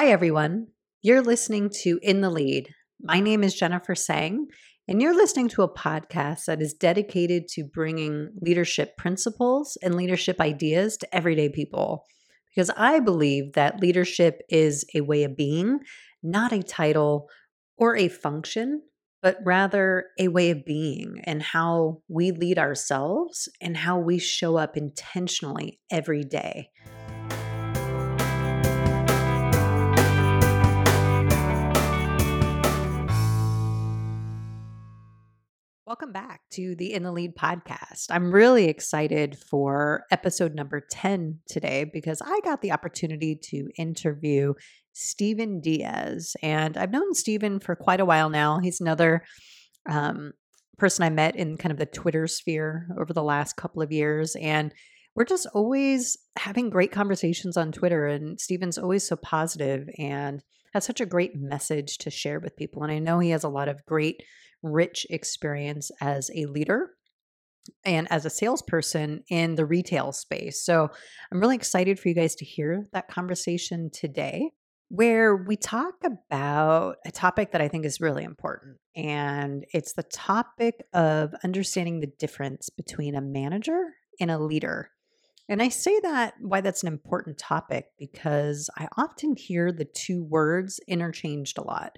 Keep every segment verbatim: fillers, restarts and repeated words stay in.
Hi, everyone. You're listening to In the Lead. My name is Jennifer Tsang, and you're listening to a podcast that is dedicated to bringing leadership principles and leadership ideas to everyday people, because I believe that leadership is a way of being, not a title or a function, but rather a way of being and how we lead ourselves and how we show up intentionally every day. Welcome back to the In the Lead podcast. I'm really excited for episode number ten today because I got the opportunity to interview Steven Diaz, and I've known Steven for quite a while now. He's another um, person I met in kind of the Twitter sphere over the last couple of years, and we're just always having great conversations on Twitter, and Steven's always so positive and has such a great message to share with people, and I know he has a lot of great rich experience as a leader and as a salesperson in the retail space. So I'm really excited for you guys to hear that conversation today, where we talk about a topic that I think is really important. And it's the topic of understanding the difference between a manager and a leader. And I say that why that's an important topic, because I often hear the two words interchanged a lot.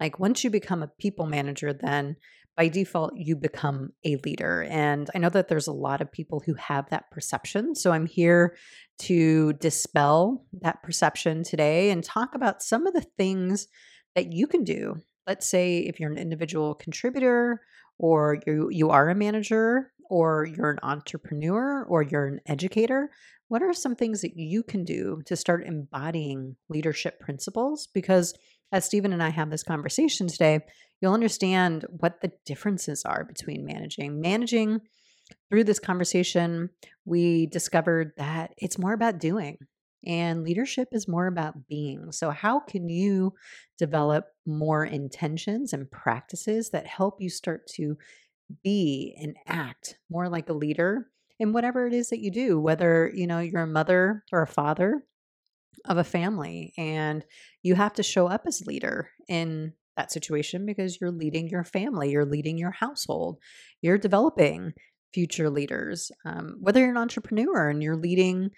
Like, once you become a people manager, then by default, you become a leader. And I know that there's a lot of people who have that perception. So I'm here to dispel that perception today and talk about some of the things that you can do. Let's say if you're an individual contributor, or you, you are a manager, or you're an entrepreneur, or you're an educator, what are some things that you can do to start embodying leadership principles? Because as Steven and I have this conversation today, you'll understand what the differences are between managing. Managing, through this conversation, we discovered that it's more about doing, and leadership is more about being. So how can you develop more intentions and practices that help you start to be and act more like a leader in whatever it is that you do, whether, you know, you're a mother or a father of a family, and you have to show up as leader in that situation because you're leading your family, you're leading your household, you're developing future leaders. Um, whether you're an entrepreneur and you're leading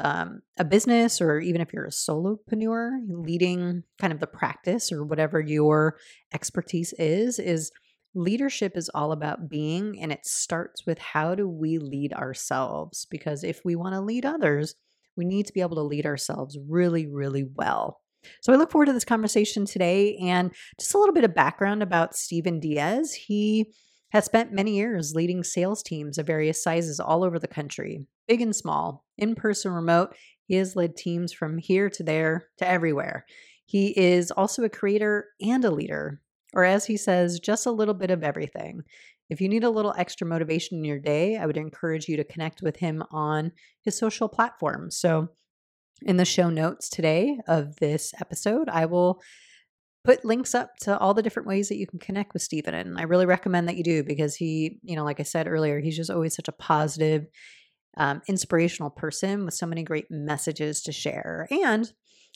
um, a business, or even if you're a solopreneur, leading kind of the practice or whatever your expertise is, is leadership is all about being, and it starts with how do we lead ourselves? Because if we want to lead others, we need to be able to lead ourselves really, really well. So I look forward to this conversation today, and just a little bit of background about Steven Diaz. He has spent many years leading sales teams of various sizes all over the country, big and small, in-person, remote. He has led teams from here to there to everywhere. He is also a creator and a leader, or as he says, just a little bit of everything. If you need a little extra motivation in your day, I would encourage you to connect with him on his social platforms. So in the show notes today of this episode, I will put links up to all the different ways that you can connect with Steven. And I really recommend that you do, because he, you know, like I said earlier, he's just always such a positive, um, inspirational person with so many great messages to share. And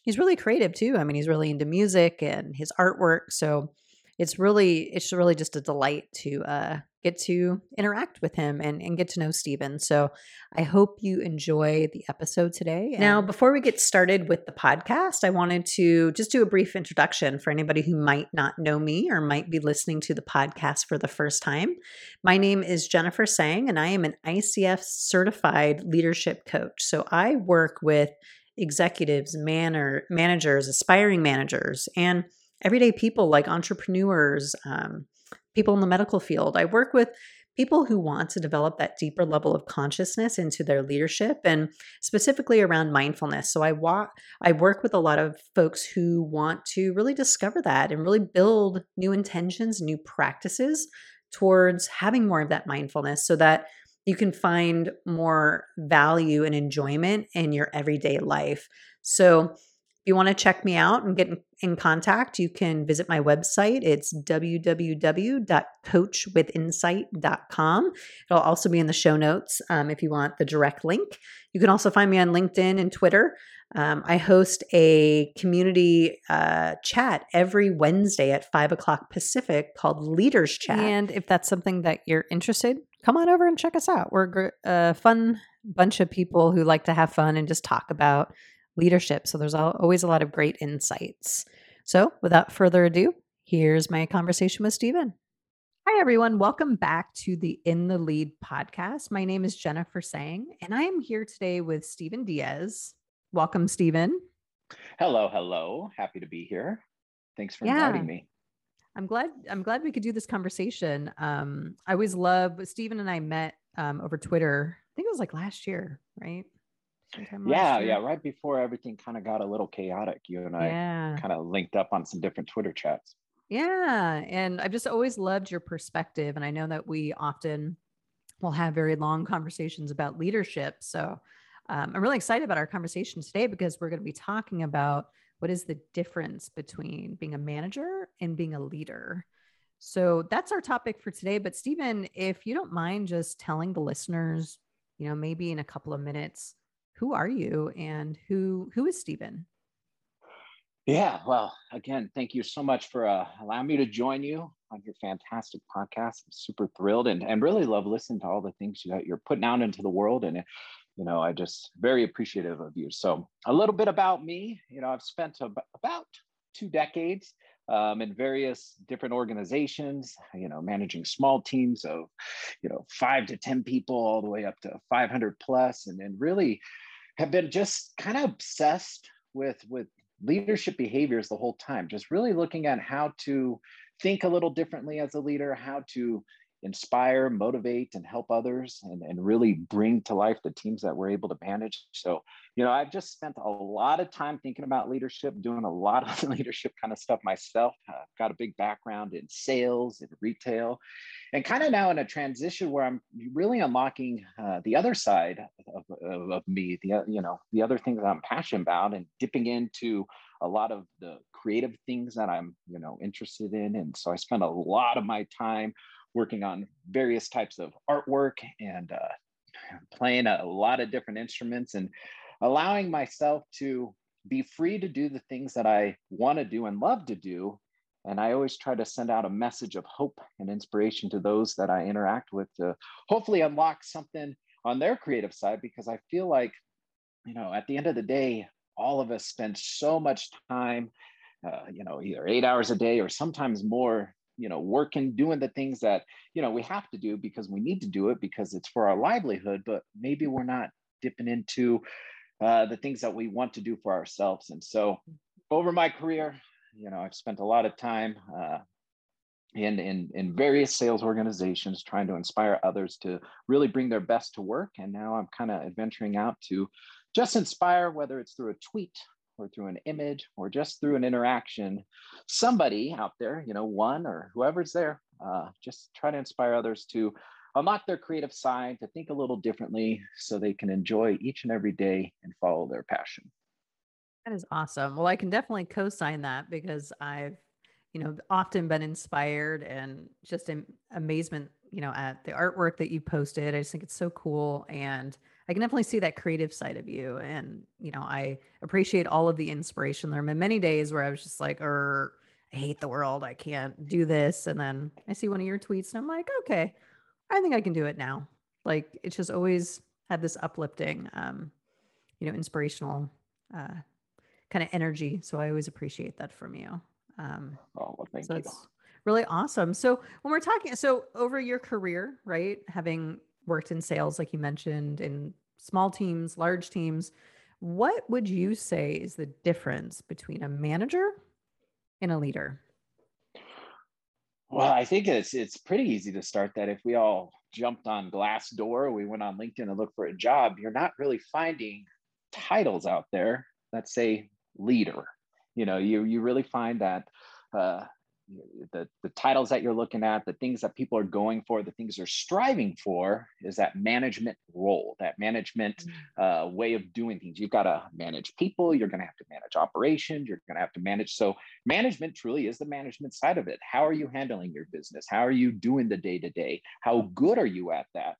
he's really creative too. I mean, he's really into music and his artwork. So It's really, it's really just a delight to uh, get to interact with him and, and get to know Steven. So I hope you enjoy the episode today. And now, before we get started with the podcast, I wanted to just do a brief introduction for anybody who might not know me or might be listening to the podcast for the first time. My name is Jennifer Tsang, and I am an I C F certified leadership coach. So I work with executives, manor, managers, aspiring managers, and everyday people like entrepreneurs, um, people in the medical field. I work with people who want to develop that deeper level of consciousness into their leadership, and specifically around mindfulness. So I wa- I work with a lot of folks who want to really discover that and really build new intentions, new practices towards having more of that mindfulness, so that you can find more value and enjoyment in your everyday life. So if you want to check me out and get in contact, you can visit my website. It's w w w dot coach with insight dot com. It'll also be in the show notes um, if you want the direct link. You can also find me on LinkedIn and Twitter. Um, I host a community uh, chat every Wednesday at five o'clock Pacific called Leaders Chat. And if that's something that you're interested, come on over and check us out. We're a fun bunch of people who like to have fun and just talk about leadership. So there's always a lot of great insights. So without further ado, here's my conversation with Steven. Hi, everyone. Welcome back to the In the Lead podcast. My name is Jennifer Tsang, and I am here today with Steven Diaz. Welcome, Steven. Hello, hello. Happy to be here. Thanks for yeah. inviting me. I'm glad I'm glad we could do this conversation. Um, I always love, Steven and I met um, over Twitter. I think it was like last year, right? Sometime yeah, year. yeah. Right before everything kind of got a little chaotic, you and I yeah. kind of linked up on some different Twitter chats. Yeah. And I've just always loved your perspective. And I know that we often will have very long conversations about leadership. So Um, I'm really excited about our conversation today because we're going to be talking about what is the difference between being a manager and being a leader. So that's our topic for today. But Steven, if you don't mind just telling the listeners, you know, maybe in a couple of minutes, who are you and who who is Steven? Yeah, well, again, thank you so much for uh, allowing me to join you on your fantastic podcast. I'm super thrilled and, and really love listening to all the things that you're putting out into the world. And you know, I just very appreciative of you. So a little bit about me, you know, I've spent ab- about two decades um, in various different organizations, you know, managing small teams of, you know, five to ten people all the way up to five hundred plus, and then really have been just kind of obsessed with, with leadership behaviors the whole time, just really looking at how to think a little differently as a leader, how to inspire, motivate, and help others, and, and really bring to life the teams that we're able to manage. So, you know, I've just spent a lot of time thinking about leadership, doing a lot of leadership kind of stuff myself. I've got a big background in sales and retail, and kind of now in a transition where I'm really unlocking uh, the other side of, of, of me, the you know, the other things that I'm passionate about, and dipping into a lot of the creative things that I'm, you know, interested in. And so I spend a lot of my time working on various types of artwork and uh, playing a lot of different instruments and allowing myself to be free to do the things that I want to do and love to do. And I always try to send out a message of hope and inspiration to those that I interact with to hopefully unlock something on their creative side, because I feel like, you know, at the end of the day, all of us spend so much time, uh, you know, either eight hours a day or sometimes more, you know, working, doing the things that, you know, we have to do because we need to do it because it's for our livelihood, but maybe we're not dipping into uh, the things that we want to do for ourselves. And so over my career, you know, I've spent a lot of time uh, in, in, in various sales organizations trying to inspire others to really bring their best to work. And now I'm kind of adventuring out to just inspire, whether it's through a tweet or through an image, or just through an interaction, somebody out there, you know, one or whoever's there, uh, just try to inspire others to unlock their creative side, to think a little differently so they can enjoy each and every day and follow their passion. That is awesome. Well, I can definitely co-sign that because I've, you know, often been inspired and just in amazement, you know, at the artwork that you posted. I just think it's so cool. And I can definitely see that creative side of you. And, you know, I appreciate all of the inspiration. There have been many days where I was just like, er, I hate the world. I can't do this. And then I see one of your tweets and I'm like, okay, I think I can do it now. Like, it's just always had this uplifting, um, you know, inspirational uh, kind of energy. So I always appreciate that from you. Um, oh, well, thank so you. It's really awesome. So when we're talking, so over your career, right, having worked in sales, like you mentioned, in small teams, large teams, what would you say is the difference between a manager and a leader? Well, I think it's it's pretty easy to start that if we all jumped on Glassdoor, we went on LinkedIn and looked for a job, you're not really finding titles out there that say leader. You know, you you really find that uh, The, the titles that you're looking at, the things that people are going for, the things they're striving for is that management role, that management uh, way of doing things. You've got to manage people. You're going to have to manage operations. You're going to have to manage. So management truly is the management side of it. How are you handling your business? How are you doing the day to day? How good are you at that?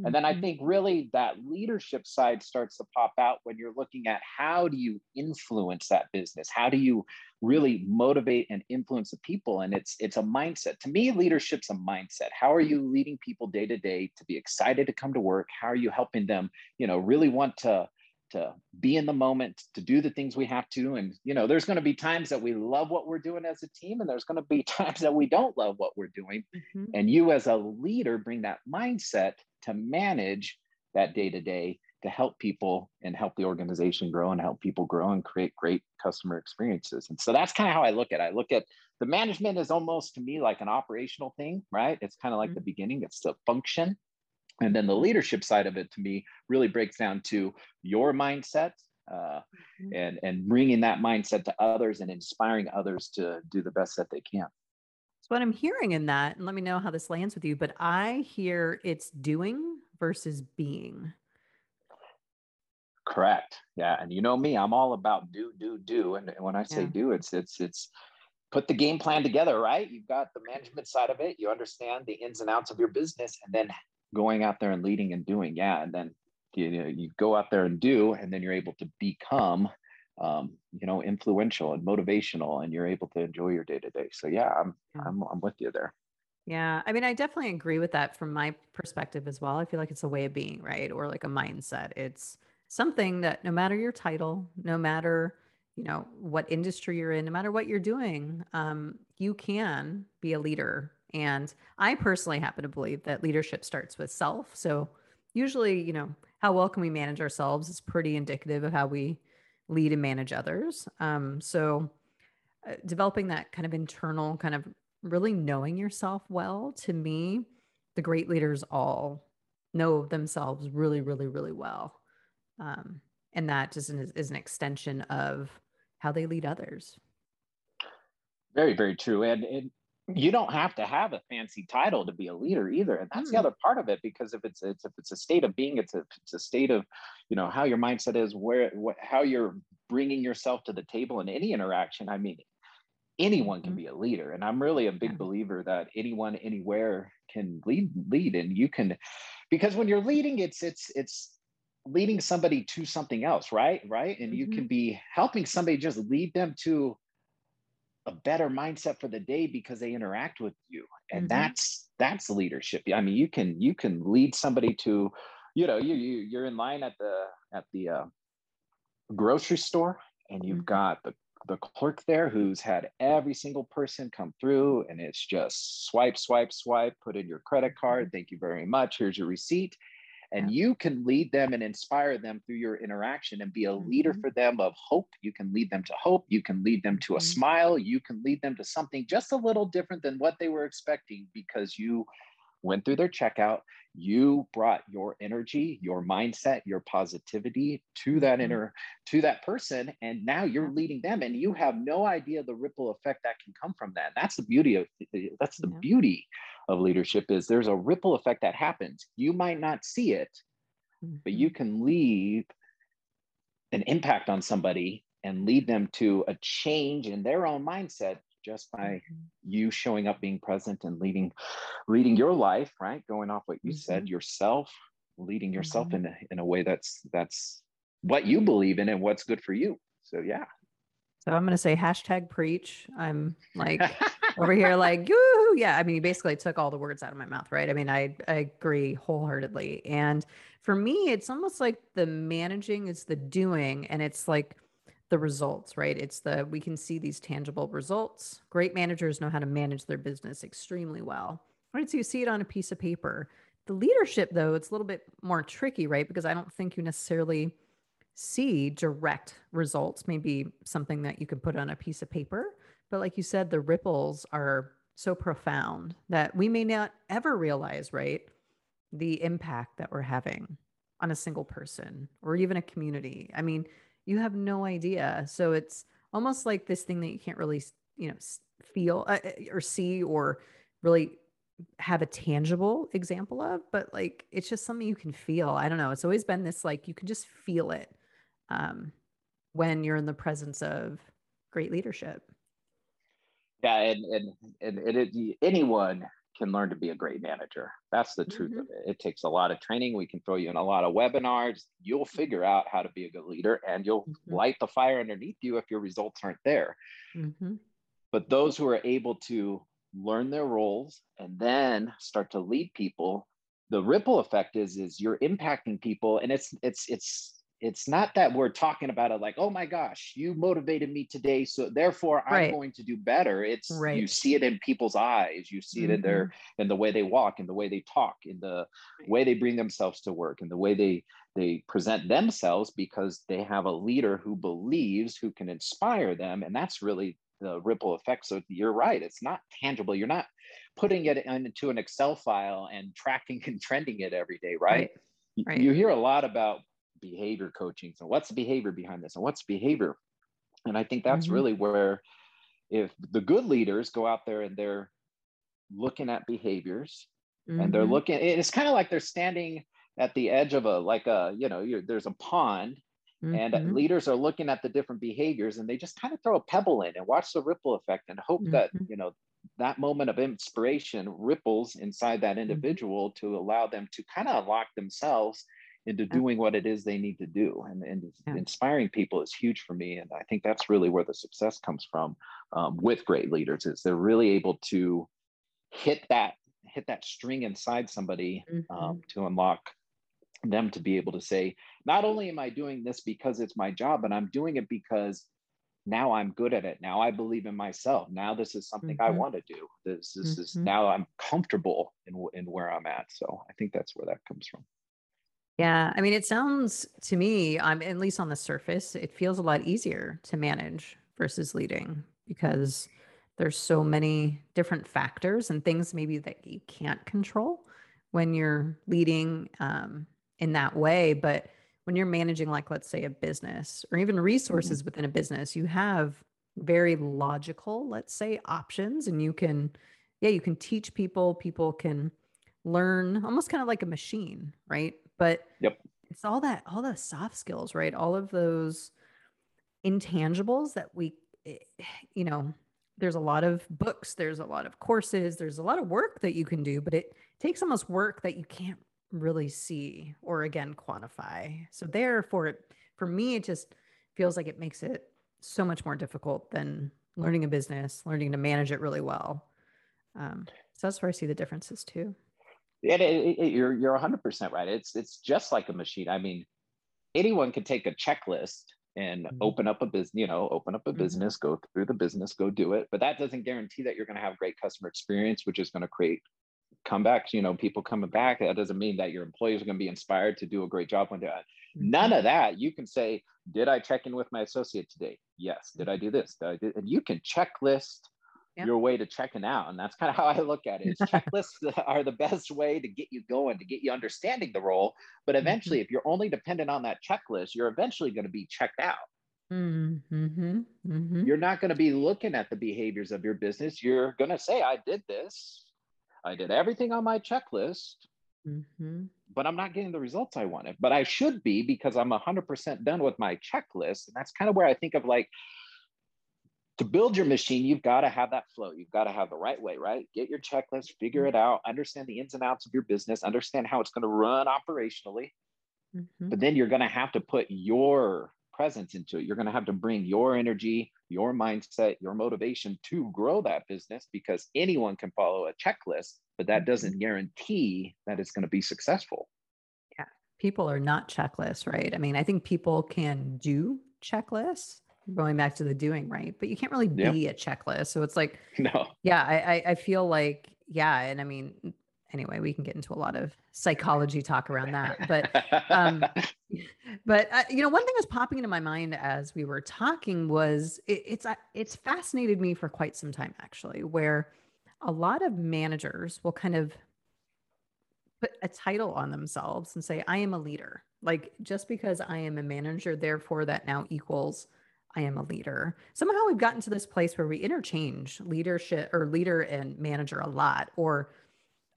Mm-hmm. And then I think really that leadership side starts to pop out when you're looking at how do you influence that business? How do you really motivate and influence the people? And it's it's a mindset. To me, leadership's a mindset. How are you leading people day to day to be excited to come to work? How are you helping them, you know, really want to to be in the moment, to do the things we have to. And, you know, there's going to be times that we love what we're doing as a team, and there's going to be times that we don't love what we're doing. Mm-hmm. And you as a leader bring that mindset to manage that day-to-day to help people and help the organization grow and help people grow and create great customer experiences. And so that's kind of how I look at it. I look at the management is almost to me like an operational thing, right? It's kind of like mm-hmm. the beginning, it's the function. And then the leadership side of it to me really breaks down to your mindset uh, mm-hmm. and, and bringing that mindset to others and inspiring others to do the best that they can. So what I'm hearing in that, and let me know how this lands with you, but I hear it's doing versus being. Correct. Yeah. And you know me, I'm all about do, do, do. And when I say yeah. do, it's, it's, it's, put the game plan together, right? You've got the management side of it. You understand the ins and outs of your business, and then going out there and leading and doing. Yeah. And then, you know, you go out there and do, and then you're able to become, um, you know, influential and motivational, and you're able to enjoy your day to day. So yeah, I'm, I'm, I'm with you there. Yeah. I mean, I definitely agree with that from my perspective as well. I feel like it's a way of being, right? Or like a mindset. It's something that no matter your title, no matter, you know, what industry you're in, no matter what you're doing, um, you can be a leader. And I personally happen to believe that leadership starts with self. So usually, you know, how well can we manage ourselves is pretty indicative of how we lead and manage others. Um, so uh, developing that kind of internal kind of really knowing yourself well, to me, the great leaders all know themselves really, really, really well. Um, and that just is, is an extension of how they lead others. Very, very true. And, and you don't have to have a fancy title to be a leader either. And that's mm. the other part of it, because if it's, it's, if it's a state of being, it's a, it's a state of, you know, how your mindset is, where, what, how you're bringing yourself to the table in any interaction. I mean, anyone can mm. be a leader. And I'm really a big yeah. believer that anyone, anywhere can lead, lead. And you can, because when you're leading, it's, it's, it's leading somebody to something else. Right. Right. And mm-hmm. you can be helping somebody just lead them to a better mindset for the day because they interact with you. And mm-hmm. that's, that's leadership. I mean, you can, you can lead somebody to, you know, you, you you're in line at the, at the uh, grocery store, and you've mm-hmm. got the, the clerk there who's had every single person come through, and it's just swipe, swipe, swipe, put in your credit card. Mm-hmm. Thank you very much. Here's your receipt. And you can lead them and inspire them through your interaction and be a leader mm-hmm. for them of hope. You can lead them to hope. You can lead them to a mm-hmm. smile. You can lead them to something just a little different than what they were expecting, because you went through their checkout. You brought your energy, your mindset, your positivity to that mm-hmm. inner, to that person. And now you're leading them, and you have no idea the ripple effect that can come from that. That's the beauty of, that's the yeah. beauty of leadership, is there's a ripple effect that happens. You might not see it, mm-hmm. but you can leave an impact on somebody and lead them to a change in their own mindset just by you showing up, being present, and leading, leading your life, right? Going off what you mm-hmm. said, yourself, leading yourself mm-hmm. in a, in a way that's, that's what you believe in and what's good for you. So, yeah. So I'm going to say hashtag preach. I'm like over here, like, yoo-hoo. Yeah. I mean, you basically took all the words out of my mouth, right? I mean, I, I agree wholeheartedly. And for me, it's almost like the managing is the doing, and it's like the results, right? It's the, we can see these tangible results. Great managers know how to manage their business extremely well, right? So you see it on a piece of paper. The leadership though, it's a little bit more tricky, right? Because I don't think you necessarily see direct results, maybe something that you could put on a piece of paper. But like you said, the ripples are so profound that we may not ever realize, right, the impact that we're having on a single person or even a community. I mean, you have no idea. So it's almost like this thing that you can't really, you know, feel uh, or see or really have a tangible example of, but like, it's just something you can feel. I don't know. It's always been this, like, you can just feel it um, when you're in the presence of great leadership. Yeah. And, and, and, and it, anyone can learn to be a great manager. That's the truth mm-hmm. of it. It takes a lot of training. We can throw you in a lot of webinars. You'll figure out how to be a good leader, and you'll mm-hmm. light the fire underneath you if your results aren't there. Mm-hmm. But those who are able to learn their roles and then start to lead people, the ripple effect is, is you're impacting people. And it's, it's, it's, it's not that we're talking about it like, oh my gosh, you motivated me today, so therefore I'm right. going to do better. It's right. you see it in people's eyes. You see it mm-hmm. in their, in the way they walk, in the way they talk, in the right. way they bring themselves to work, in the way they, they present themselves, because they have a leader who believes, who can inspire them. And that's really the ripple effect. So you're right. It's not tangible. You're not putting it into an Excel file and tracking and trending it every day, right? Right. Right. You hear a lot about behavior coaching. So what's the behavior behind this? And what's behavior? And I think that's mm-hmm. really where, if the good leaders go out there and they're looking at behaviors mm-hmm. and they're looking, it's kind of like they're standing at the edge of a, like a, you know, you're, there's a pond mm-hmm. and leaders are looking at the different behaviors, and they just kind of throw a pebble in and watch the ripple effect and hope mm-hmm. that, you know, that moment of inspiration ripples inside that individual mm-hmm. to allow them to kind of unlock themselves into doing what it is they need to do. And, and yeah. inspiring people is huge for me. And I think that's really where the success comes from um, with great leaders, is they're really able to hit that, hit that string inside somebody mm-hmm. um, to unlock them to be able to say, not only am I doing this because it's my job, but I'm doing it because now I'm good at it. Now I believe in myself. Now this is something mm-hmm. I want to do. This, this mm-hmm. is now I'm comfortable in, in where I'm at. So I think that's where that comes from. Yeah. I mean, it sounds to me, um, at least on the surface, it feels a lot easier to manage versus leading, because there's so many different factors and things maybe that you can't control when you're leading um, in that way. But when you're managing, like, let's say a business or even resources mm-hmm. within a business, you have very logical, let's say, options, and you can, yeah, you can teach people, people can learn, almost kind of like a machine, right? But yep. it's all that, all those soft skills, right? All of those intangibles that we, you know, there's a lot of books, there's a lot of courses, there's a lot of work that you can do, but it takes almost work that you can't really see or, again, quantify. So therefore, it, for me, it just feels like it makes it so much more difficult than learning a business, learning to manage it really well. Um, so that's where I see the differences too. It, it, it, you're you're one hundred percent right. It's it's just like a machine. I mean, anyone can take a checklist and mm-hmm. open up a business, you know, open up a mm-hmm. business, go through the business, go do it. But that doesn't guarantee that you're going to have great customer experience, which is going to create comebacks. You know, people coming back. That doesn't mean that your employees are going to be inspired to do a great job when they're mm-hmm. none of that. You can say, "Did I check in with my associate today? Yes. Did I do this? Did I do?" And you can checklist your way to checking out. And that's kind of how I look at it. Checklists are the best way to get you going, to get you understanding the role. But eventually, mm-hmm. if you're only dependent on that checklist, you're eventually going to be checked out. Mm-hmm. Mm-hmm. You're not going to be looking at the behaviors of your business. You're going to say, I did this. I did everything on my checklist, mm-hmm. but I'm not getting the results I wanted. But I should be, because I'm one hundred percent done with my checklist. And that's kind of where I think of, like, to build your machine, you've got to have that flow. You've got to have the right way, right? Get your checklist, figure it out, understand the ins and outs of your business, understand how it's going to run operationally. Mm-hmm. But then you're going to have to put your presence into it. You're going to have to bring your energy, your mindset, your motivation to grow that business, because anyone can follow a checklist, but that doesn't guarantee that it's going to be successful. Yeah. People are not checklists, right? I mean, I think people can do checklists, going back to the doing, right? But you can't really be yeah. a checklist. So it's like, no, yeah, I, I feel like, yeah. And I mean, anyway, we can get into a lot of psychology talk around that, but, um, but uh, you know, one thing that's popping into my mind as we were talking was it, it's, uh, it's fascinated me for quite some time, actually, where a lot of managers will kind of put a title on themselves and say, I am a leader. Like, just because I am a manager, therefore that now equals I am a leader. Somehow we've gotten to this place where we interchange leadership or leader and manager a lot, or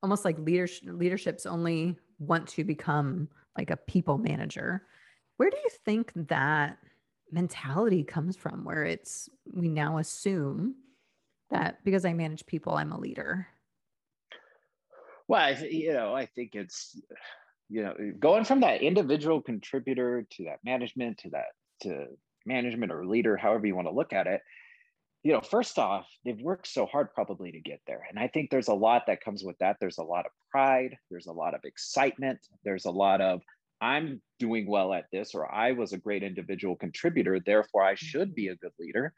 almost like leadership leaderships only want to become like a people manager. Where do you think that mentality comes from, where it's, we now assume that because I manage people, I'm a leader? Well, I th- you know, I think it's, you know, going from that individual contributor to that management, to that, to management or leader, however you want to look at it. You know, first off, they've worked so hard probably to get there. And I think there's a lot that comes with that. There's a lot of pride. There's a lot of excitement. There's a lot of, I'm doing well at this, or I was a great individual contributor, therefore I should be a good leader.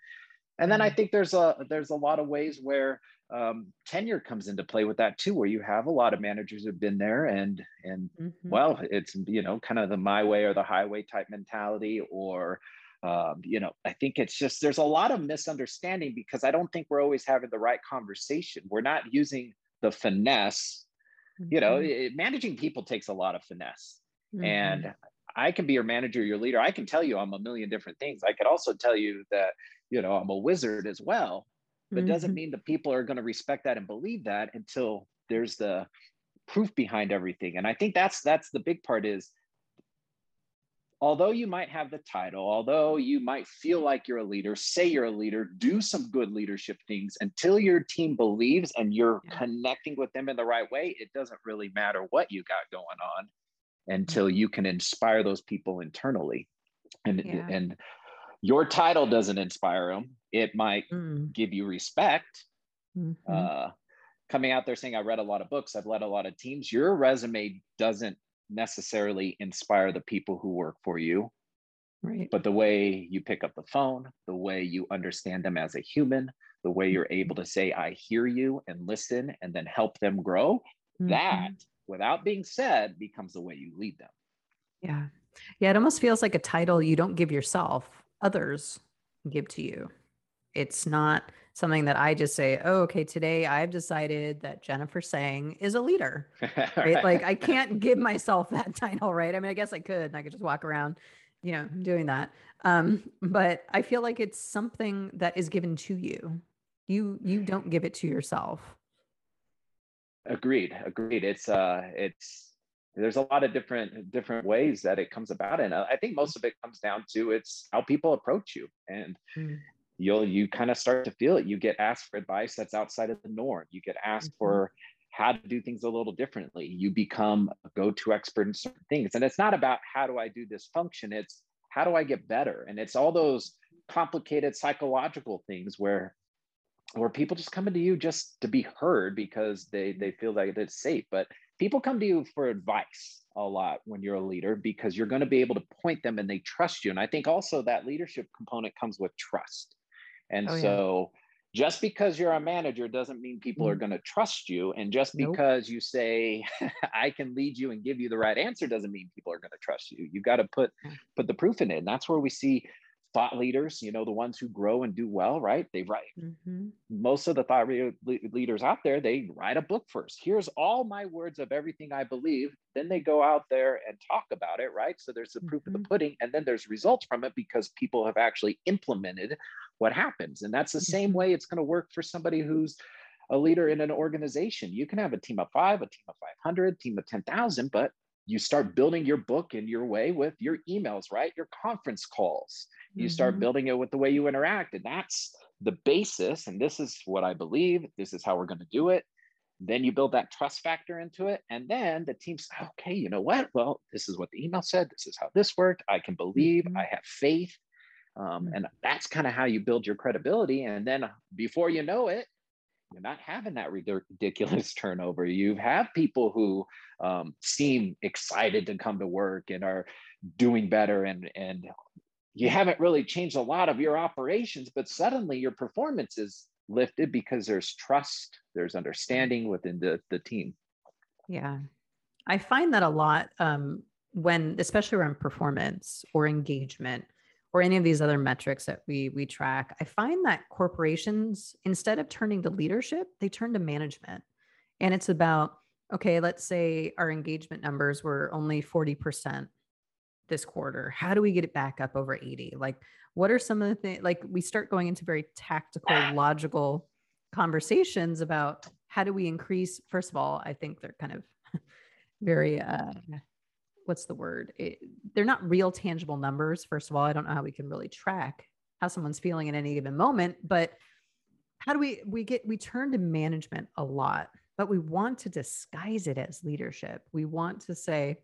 And then I think there's a there's a lot of ways where um, tenure comes into play with that too, where you have a lot of managers who've been there and, and mm-hmm. well, it's, you know, kind of the my way or the highway type mentality, or, um, you know, I think it's just, there's a lot of misunderstanding because I don't think we're always having the right conversation. We're not using the finesse, mm-hmm. you know, it, managing people takes a lot of finesse. Mm-hmm. And I can be your manager, your leader. I can tell you I'm a million different things. I could also tell you that, you know, I'm a wizard as well, but mm-hmm. doesn't mean the people are going to respect that and believe that until there's the proof behind everything. And I think that's, that's the big part is, although you might have the title, although you might feel like you're a leader, say you're a leader, do some good leadership things, until your team believes and you're yeah. connecting with them in the right way, it doesn't really matter what you got going on until you can inspire those people internally. And, yeah. and your title doesn't inspire them. It might mm. give you respect. Mm-hmm. Uh, coming out there saying, I read a lot of books, I've led a lot of teams. Your resume doesn't necessarily inspire the people who work for you. Right. But the way you pick up the phone, the way you understand them as a human, the way you're able to say, I hear you and listen, and then help them grow, mm-hmm. that without being said becomes the way you lead them. Yeah. Yeah. It almost feels like a title you don't give yourself, others give to you. It's not something that I just say, oh, okay, today I've decided that Jennifer Tsang is a leader, right? Right? Like I can't give myself that title, right? I mean, I guess I could, and I could just walk around, you know, doing that. Um, but I feel like it's something that is given to you. You, you don't give it to yourself. Agreed. Agreed. It's, uh, it's, there's a lot of different, different ways that it comes about. And I think most of it comes down to it's how people approach you, and mm. you'll, you kind of start to feel it. You get asked for advice that's outside of the norm. You get asked mm-hmm. for how to do things a little differently. You become a go-to expert in certain things. And it's not about how do I do this function? It's how do I get better? And it's all those complicated psychological things where Or people just coming to you just to be heard because they they feel like it's safe. But people come to you for advice a lot when you're a leader, because you're going to be able to point them and they trust you. And I think also that leadership component comes with trust. And oh, so yeah. just because you're a manager doesn't mean people mm-hmm. are going to trust you. And just nope. because you say, I can lead you and give you the right answer doesn't mean people are going to trust you. You've got to put, put the proof in it. And that's where we see thought leaders, you know, the ones who grow and do well, right? They write. Mm-hmm. Most of the thought re- leaders out there, they write a book first. Here's all my words of everything I believe. Then they go out there and talk about it, right? So there's the proof mm-hmm. of the pudding, and then there's results from it because people have actually implemented what happens. And that's the mm-hmm. same way it's going to work for somebody who's a leader in an organization. You can have a team of five, a team of five hundred, team of ten thousand, but you start building your book in your way with your emails, right? Your conference calls. You start mm-hmm. building it with the way you interact. And that's the basis. And this is what I believe. This is how we're going to do it. Then you build that trust factor into it. And then the team's, okay, you know what? Well, this is what the email said. This is how this worked. I can believe. Mm-hmm. I have faith. Um, mm-hmm. And that's kind of how you build your credibility. And then before you know it, you're not having that ridiculous turnover. You have people who um, seem excited to come to work and are doing better, and and you haven't really changed a lot of your operations, but suddenly your performance is lifted because there's trust, there's understanding within the, the team. Yeah. I find that a lot um, when, especially around performance or engagement or any of these other metrics that we, we track, I find that corporations, instead of turning to leadership, they turn to management. And it's about, okay, let's say our engagement numbers were only forty percent. This quarter, how do we get it back up over eighty? Like, what are some of the things, like we start going into very tactical, logical conversations about how do we increase, first of all, I think they're kind of very, uh, what's the word? It, they're not real tangible numbers. First of all, I don't know how we can really track how someone's feeling in any given moment, but how do we, we get, we turn to management a lot but we want to disguise it as leadership. We want to say,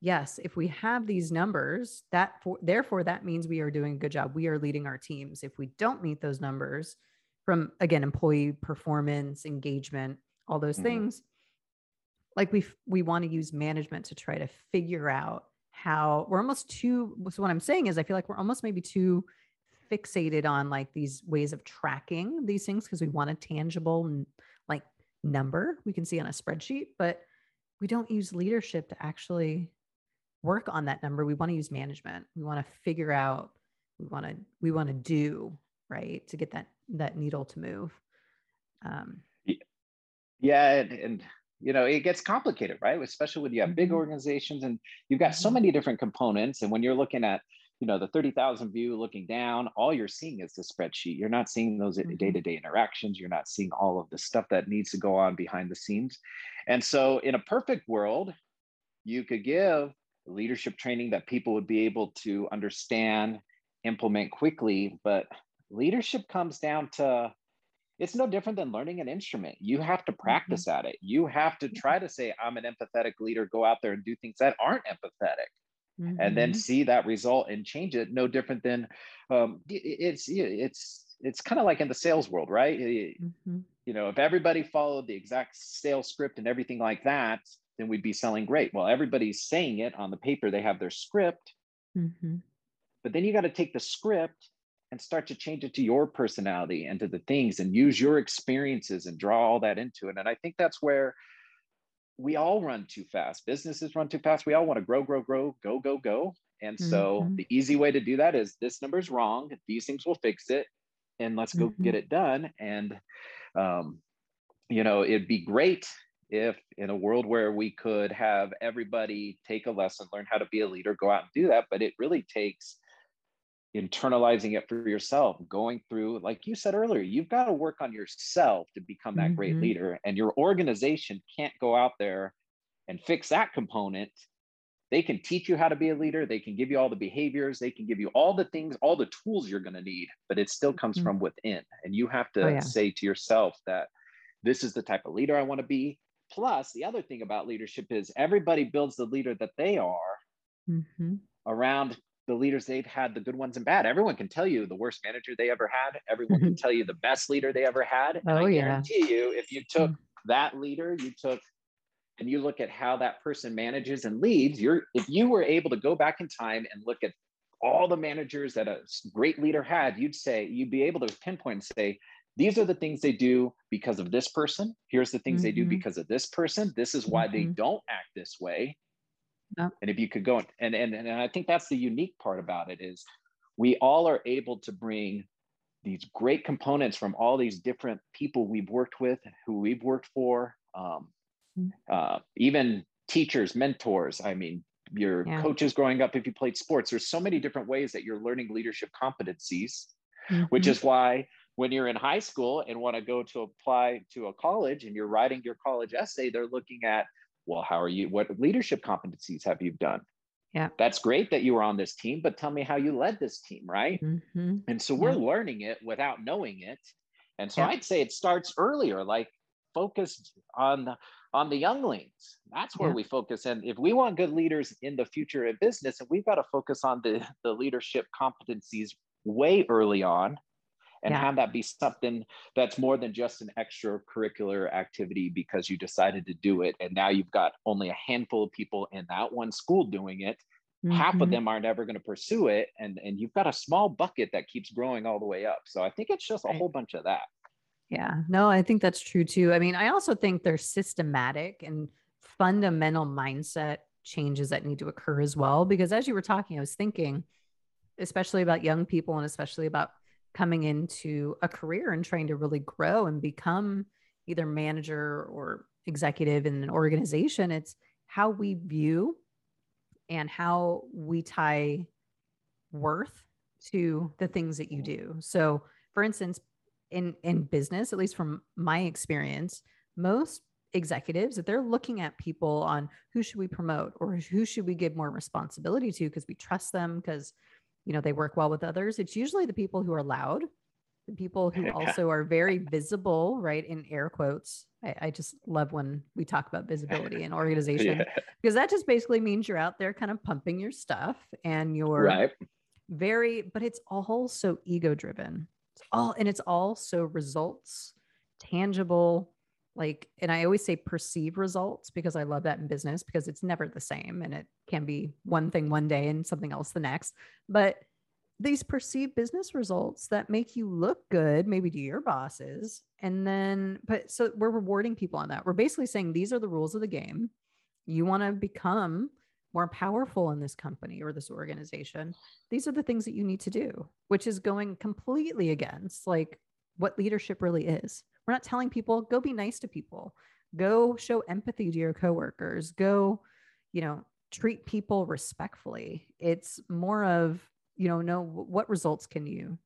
yes, if we have these numbers, that for, therefore that means we are doing a good job. We are leading our teams. If we don't meet those numbers from, again, employee performance, engagement, all those mm-hmm. things, like we we want to use management to try to figure out how we're almost too, so what I'm saying is I feel like we're almost maybe too fixated on like these ways of tracking these things because we want a tangible like number we can see on a spreadsheet, but we don't use leadership to actually work on that number. We want to use management. We want to figure out, we want to, we want to do right to get that, that needle to move. Um, yeah. And, and, you know, it gets complicated, right? Especially when you have big organizations and you've got so many different components. And when you're looking at, you know, the thirty thousand view looking down, all you're seeing is the spreadsheet. You're not seeing those mm-hmm. day-to-day interactions. You're not seeing all of the stuff that needs to go on behind the scenes. And so in a perfect world, you could give leadership training that people would be able to understand, implement quickly. But leadership comes down to, it's no different than learning an instrument. You have to practice mm-hmm. at it. You have to try to say, I'm an empathetic leader, go out there and do things that aren't empathetic. Mm-hmm. And then see that result and change it. No different than um, it's it's it's kind of like in the sales world, right? Mm-hmm. You know, if everybody followed the exact sales script and everything like that, then we'd be selling great. Well, everybody's saying it on the paper; they have their script, mm-hmm. but then you got to take the script and start to change it to your personality and to the things, and use your experiences and draw all that into it. And I think that's where we all run too fast. Businesses run too fast. We all want to grow, grow, grow, go, go, go. And so mm-hmm. the easy way to do that is this number's wrong. These things will fix it and let's go mm-hmm. get it done. And, um, you know, it'd be great if in a world where we could have everybody take a lesson, learn how to be a leader, go out and do that. But it really takes internalizing it for yourself, going through, like you said earlier, you've got to work on yourself to become that mm-hmm. great leader, and your organization can't go out there and fix that component. They can teach you how to be a leader. They can give you all the behaviors. They can give you all the things, all the tools you're going to need, but it still comes mm-hmm. from within. And you have to oh, yeah. say to yourself that this is the type of leader I want to be. Plus, the other thing about leadership is everybody builds the leader that they are mm-hmm. around the leaders they've had, the good ones and bad. Everyone can tell you the worst manager they ever had. Everyone can tell you the best leader they ever had. And oh, I guarantee yeah. you, if you took that leader, you took, and you look at how that person manages and leads, you're, if you were able to go back in time and look at all the managers that a great leader had, you'd say, you'd be able to pinpoint and say, these are the things they do because of this person. Here's the things mm-hmm. they do because of this person. This is why mm-hmm. they don't act this way. No. And if you could go and, and and I think that's the unique part about it is we all are able to bring these great components from all these different people we've worked with, who we've worked for, um, uh, even teachers, mentors. I mean, your yeah. coaches growing up, if you played sports, there's so many different ways that you're learning leadership competencies, mm-hmm. which is why when you're in high school and want to go to apply to a college and you're writing your college essay, they're looking at, well, how are you, what leadership competencies have you done? Yeah. That's great that you were on this team, but tell me how you led this team, right? Mm-hmm. And so we're yeah. learning it without knowing it. And so yeah. I'd say it starts earlier, like focused on the, on the younglings. That's where yeah. we focus. And if we want good leaders in the future in business, and we've got to focus on the, the leadership competencies way early on and yeah. have that be something that's more than just an extracurricular activity because you decided to do it. And now you've got only a handful of people in that one school doing it. Mm-hmm. Half of them aren't ever going to pursue it. And, and you've got a small bucket that keeps growing all the way up. So I think it's just a right. whole bunch of that. Yeah, no, I think that's true too. I mean, I also think there's systematic and fundamental mindset changes that need to occur as well. Because as you were talking, I was thinking, especially about young people and especially about coming into a career and trying to really grow and become either manager or executive in an organization, it's how we view and how we tie worth to the things that you do. So for instance, in, in business, at least from my experience, most executives, if they're looking at people on who should we promote or who should we give more responsibility to because we trust them, because you know, they work well with others. It's usually the people who are loud, people who also are very visible, right? In air quotes. I, I just love when we talk about visibility in organization, yeah. because that just basically means you're out there kind of pumping your stuff and you're right. very, but it's all so ego driven. It's all, and it's all so results tangible, like, and I always say perceived results because I love that in business because it's never the same and it can be one thing one day and something else the next, but these perceived business results that make you look good, maybe to your bosses. And then, but so we're rewarding people on that. We're basically saying, these are the rules of the game. You want to become more powerful in this company or this organization. These are the things that you need to do, which is going completely against like what leadership really is. We're not telling people, go be nice to people, go show empathy to your coworkers, go, you know, treat people respectfully. It's more of, you know, know what results can you,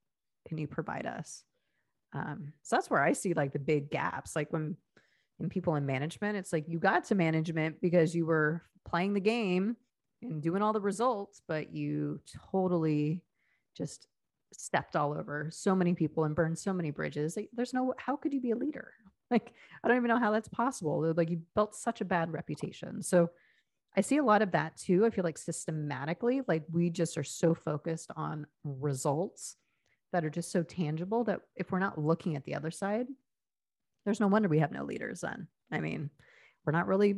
can you provide us? Um, so that's where I see like the big gaps. Like when in people in management, it's like, you got to management because you were playing the game and doing all the results, but you totally just stepped all over so many people and burned so many bridges. Like, there's no, how could you be a leader? Like, I don't even know how that's possible. Like, you built such a bad reputation. So I see a lot of that too. I feel like systematically, like we just are so focused on results that are just so tangible that if we're not looking at the other side, there's no wonder we have no leaders then. I mean, we're not really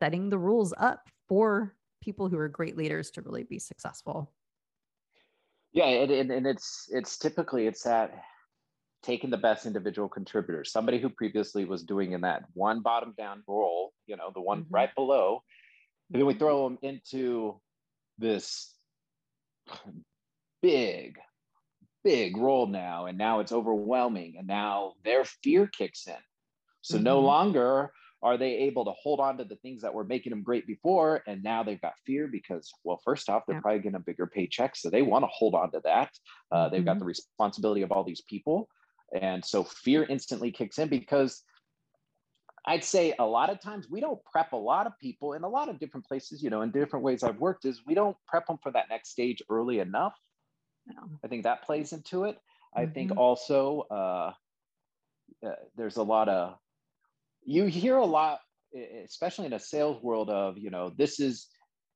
setting the rules up for people who are great leaders to really be successful. Yeah. And, and, and it's, it's typically, it's that taking the best individual contributor, somebody who previously was doing in that one bottom down role, you know, the one mm-hmm. right below, and then we throw them into this big, big role now. And now it's overwhelming. And now their fear kicks in. So mm-hmm. no longer are they able to hold on to the things that were making them great before. And now they've got fear because, well, first off, they're yeah. probably getting a bigger paycheck. So they want to hold on to that. Uh, they've mm-hmm. got the responsibility of all these people. And so fear instantly kicks in because I'd say a lot of times we don't prep a lot of people in a lot of different places, you know, in different ways I've worked is we don't prep them for that next stage early enough. No. I think that plays into it. Mm-hmm. I think also uh, uh, there's a lot of, you hear a lot, especially in a sales world of, you know, this is,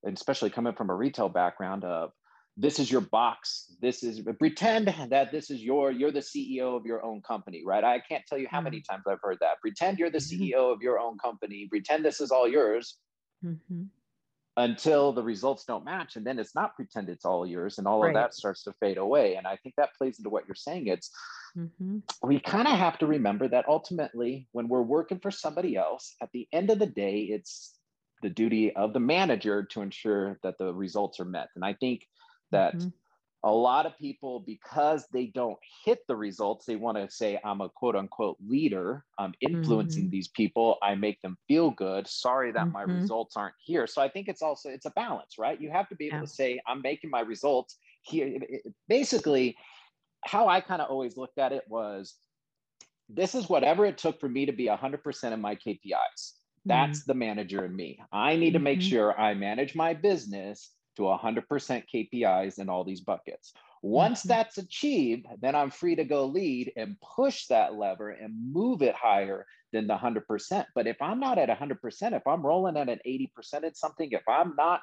and especially coming from a retail background of, this is your box. This is, pretend that this is your, you're the C E O of your own company, right? I can't tell you how many times I've heard that. Pretend you're the C E O of your own company. Pretend this is all yours mm-hmm. until the results don't match. And then it's not pretend it's all yours. And all right. of that starts to fade away. And I think that plays into what you're saying. It's, mm-hmm. we kind of have to remember that ultimately when we're working for somebody else, at the end of the day, it's the duty of the manager to ensure that the results are met. And I think that mm-hmm. a lot of people, because they don't hit the results, they want to say, I'm a quote unquote leader. I'm influencing mm-hmm. these people. I make them feel good. Sorry that mm-hmm. my results aren't here. So I think it's also, it's a balance, right? You have to be able yeah. to say, I'm making my results here. It, it, basically, how I kind of always looked at it was, this is whatever it took for me to be one hundred percent of my K P Is. That's mm-hmm. the manager in me. I need mm-hmm. to make sure I manage my business to one hundred percent K P Is in all these buckets. Once mm-hmm. that's achieved, then I'm free to go lead and push that lever and move it higher than the one hundred percent. But if I'm not at one hundred percent, if I'm rolling at an eighty percent at something, if I'm not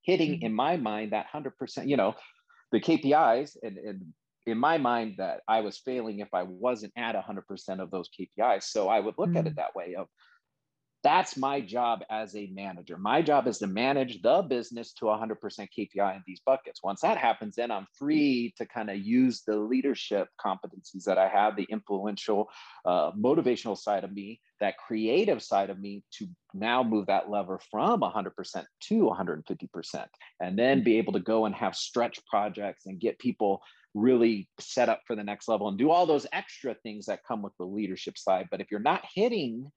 hitting mm-hmm. in my mind that one hundred percent, you know, the K P Is, and, and in my mind that I was failing if I wasn't at one hundred percent of those K P Is. So I would look mm-hmm. at it that way of, that's my job as a manager. My job is to manage the business to one hundred percent K P I in these buckets. Once that happens, then I'm free to kind of use the leadership competencies that I have, the influential, uh, motivational side of me, that creative side of me to now move that lever from one hundred percent to one hundred fifty percent, and then be able to go and have stretch projects and get people really set up for the next level and do all those extra things that come with the leadership side. But if you're not hitting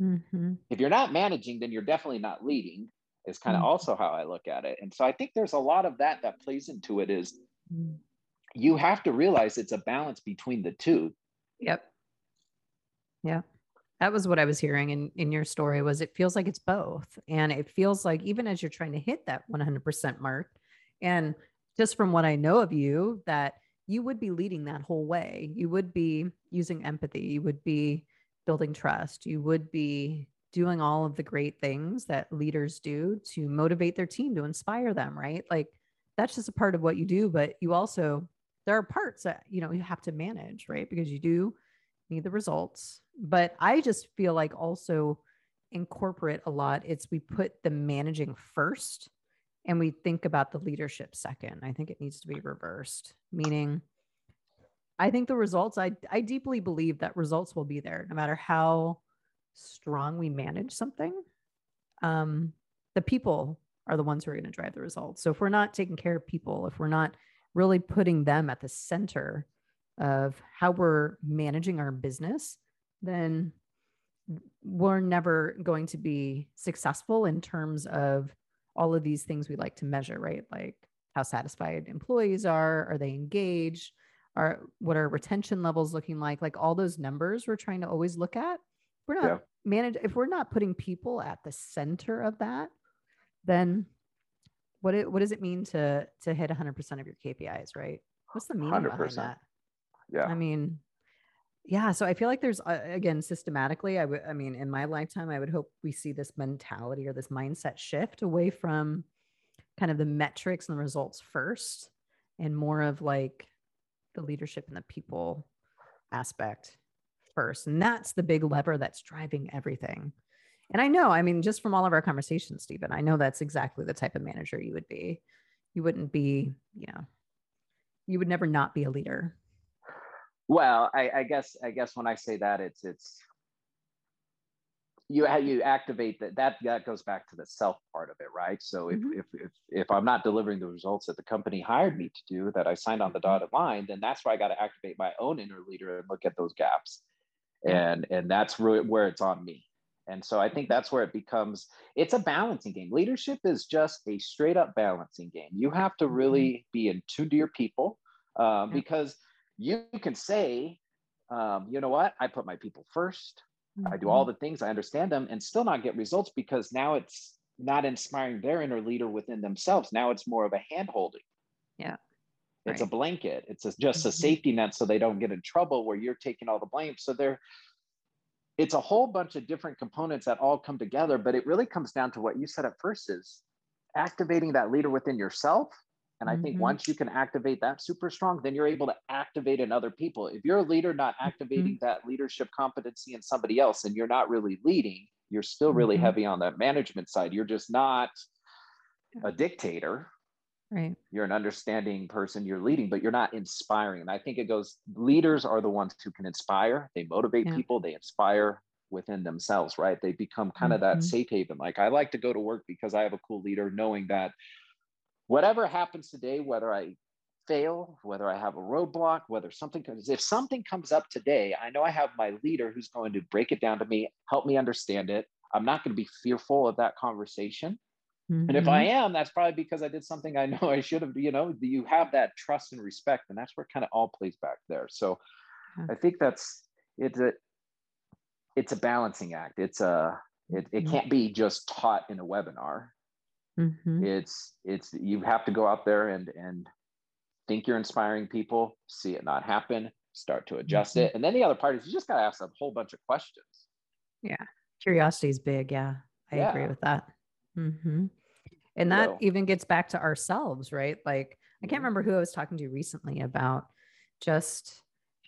Mm-hmm. if you're not managing, then you're definitely not leading, is kind of mm-hmm. also how I look at it. And so I think there's a lot of that that plays into it is you have to realize it's a balance between the two. Yep. Yeah. That was what I was hearing in, in your story was it feels like it's both. And it feels like even as you're trying to hit that one hundred percent mark, and just from what I know of you, that you would be leading that whole way. You would be using empathy. You would be building trust. You would be doing all of the great things that leaders do to motivate their team, to inspire them, right? Like that's just a part of what you do, but you also, there are parts that, you know, you have to manage, right? Because you do need the results. But I just feel like also in corporate a lot, it's we put the managing first and we think about the leadership second. I think it needs to be reversed, meaning I think the results, I, I deeply believe that results will be there no matter how strong we manage something. Um, the people are the ones who are going to drive the results. So if we're not taking care of people, if we're not really putting them at the center of how we're managing our business, then we're never going to be successful in terms of all of these things we like to measure, right? Like how satisfied employees are, are they engaged? Are, what are retention levels looking like? Like all those numbers we're trying to always look at. We're not yeah. manage if we're not putting people at the center of that, then what it, what does it mean to to hit one hundred percent of your K P Is, right? What's the meaning one hundred percent behind that? Yeah. I mean, yeah, so I feel like there's uh, again, systematically, I would I mean, in my lifetime, I would hope we see this mentality or this mindset shift away from kind of the metrics and the results first and more of like the leadership and the people aspect first. And that's the big lever that's driving everything. And I know, I mean, just from all of our conversations, Steven, I know that's exactly the type of manager you would be. You wouldn't be, you know, you would never not be a leader. Well, I, I guess, I guess when I say that, it's, it's, you, how you activate that, that, that goes back to the self part of it, right? So mm-hmm. if, if, if, if I'm not delivering the results that the company hired me to do, that I signed on the dotted line, then that's where I got to activate my own inner leader and look at those gaps. And, and that's really where it's on me. And so I think that's where it becomes, it's a balancing game. Leadership is just a straight up balancing game. You have to really be in tune to your people uh, because you can say, um, you know what, I put my people first. Mm-hmm. I do all the things, I understand them, and still not get results because now it's not inspiring their inner leader within themselves. Now it's more of a hand-holding. Yeah. It's right. a blanket. It's a, just mm-hmm. a safety net so they don't get in trouble where you're taking all the blame. So they're, it's a whole bunch of different components that all come together, but it really comes down to what you said at first is activating that leader within yourself. And I think mm-hmm. once you can activate that super strong, then you're able to activate in other people. If you're a leader not activating mm-hmm. that leadership competency in somebody else, and you're not really leading, you're still really mm-hmm. heavy on that management side. You're just not a dictator. Right. You're an understanding person, you're leading, but you're not inspiring. And I think it goes, leaders are the ones who can inspire. They motivate yeah. people, they inspire within themselves, right? They become kind mm-hmm. of that safe haven. Like I like to go to work because I have a cool leader, knowing that whatever happens today, whether I fail, whether I have a roadblock, whether something comes, if something comes up today, I know I have my leader who's going to break it down to me, help me understand it. I'm not going to be fearful of that conversation. Mm-hmm. And if I am, that's probably because I did something I know I should have, you know, you have that trust and respect, and that's where it kind of all plays back there. So mm-hmm. I think that's, it's a, it's a balancing act. It's a, it, it mm-hmm. can't be just taught in a webinar. Mm-hmm. It's, it's, you have to go out there and, and think you're inspiring people, see it not happen, start to adjust mm-hmm. it. And then the other part is you just got to ask a whole bunch of questions. Yeah. Curiosity is big. Yeah. I yeah. agree with that. Mm-hmm. And that so. even gets back to ourselves, right? Like, I can't remember who I was talking to recently about just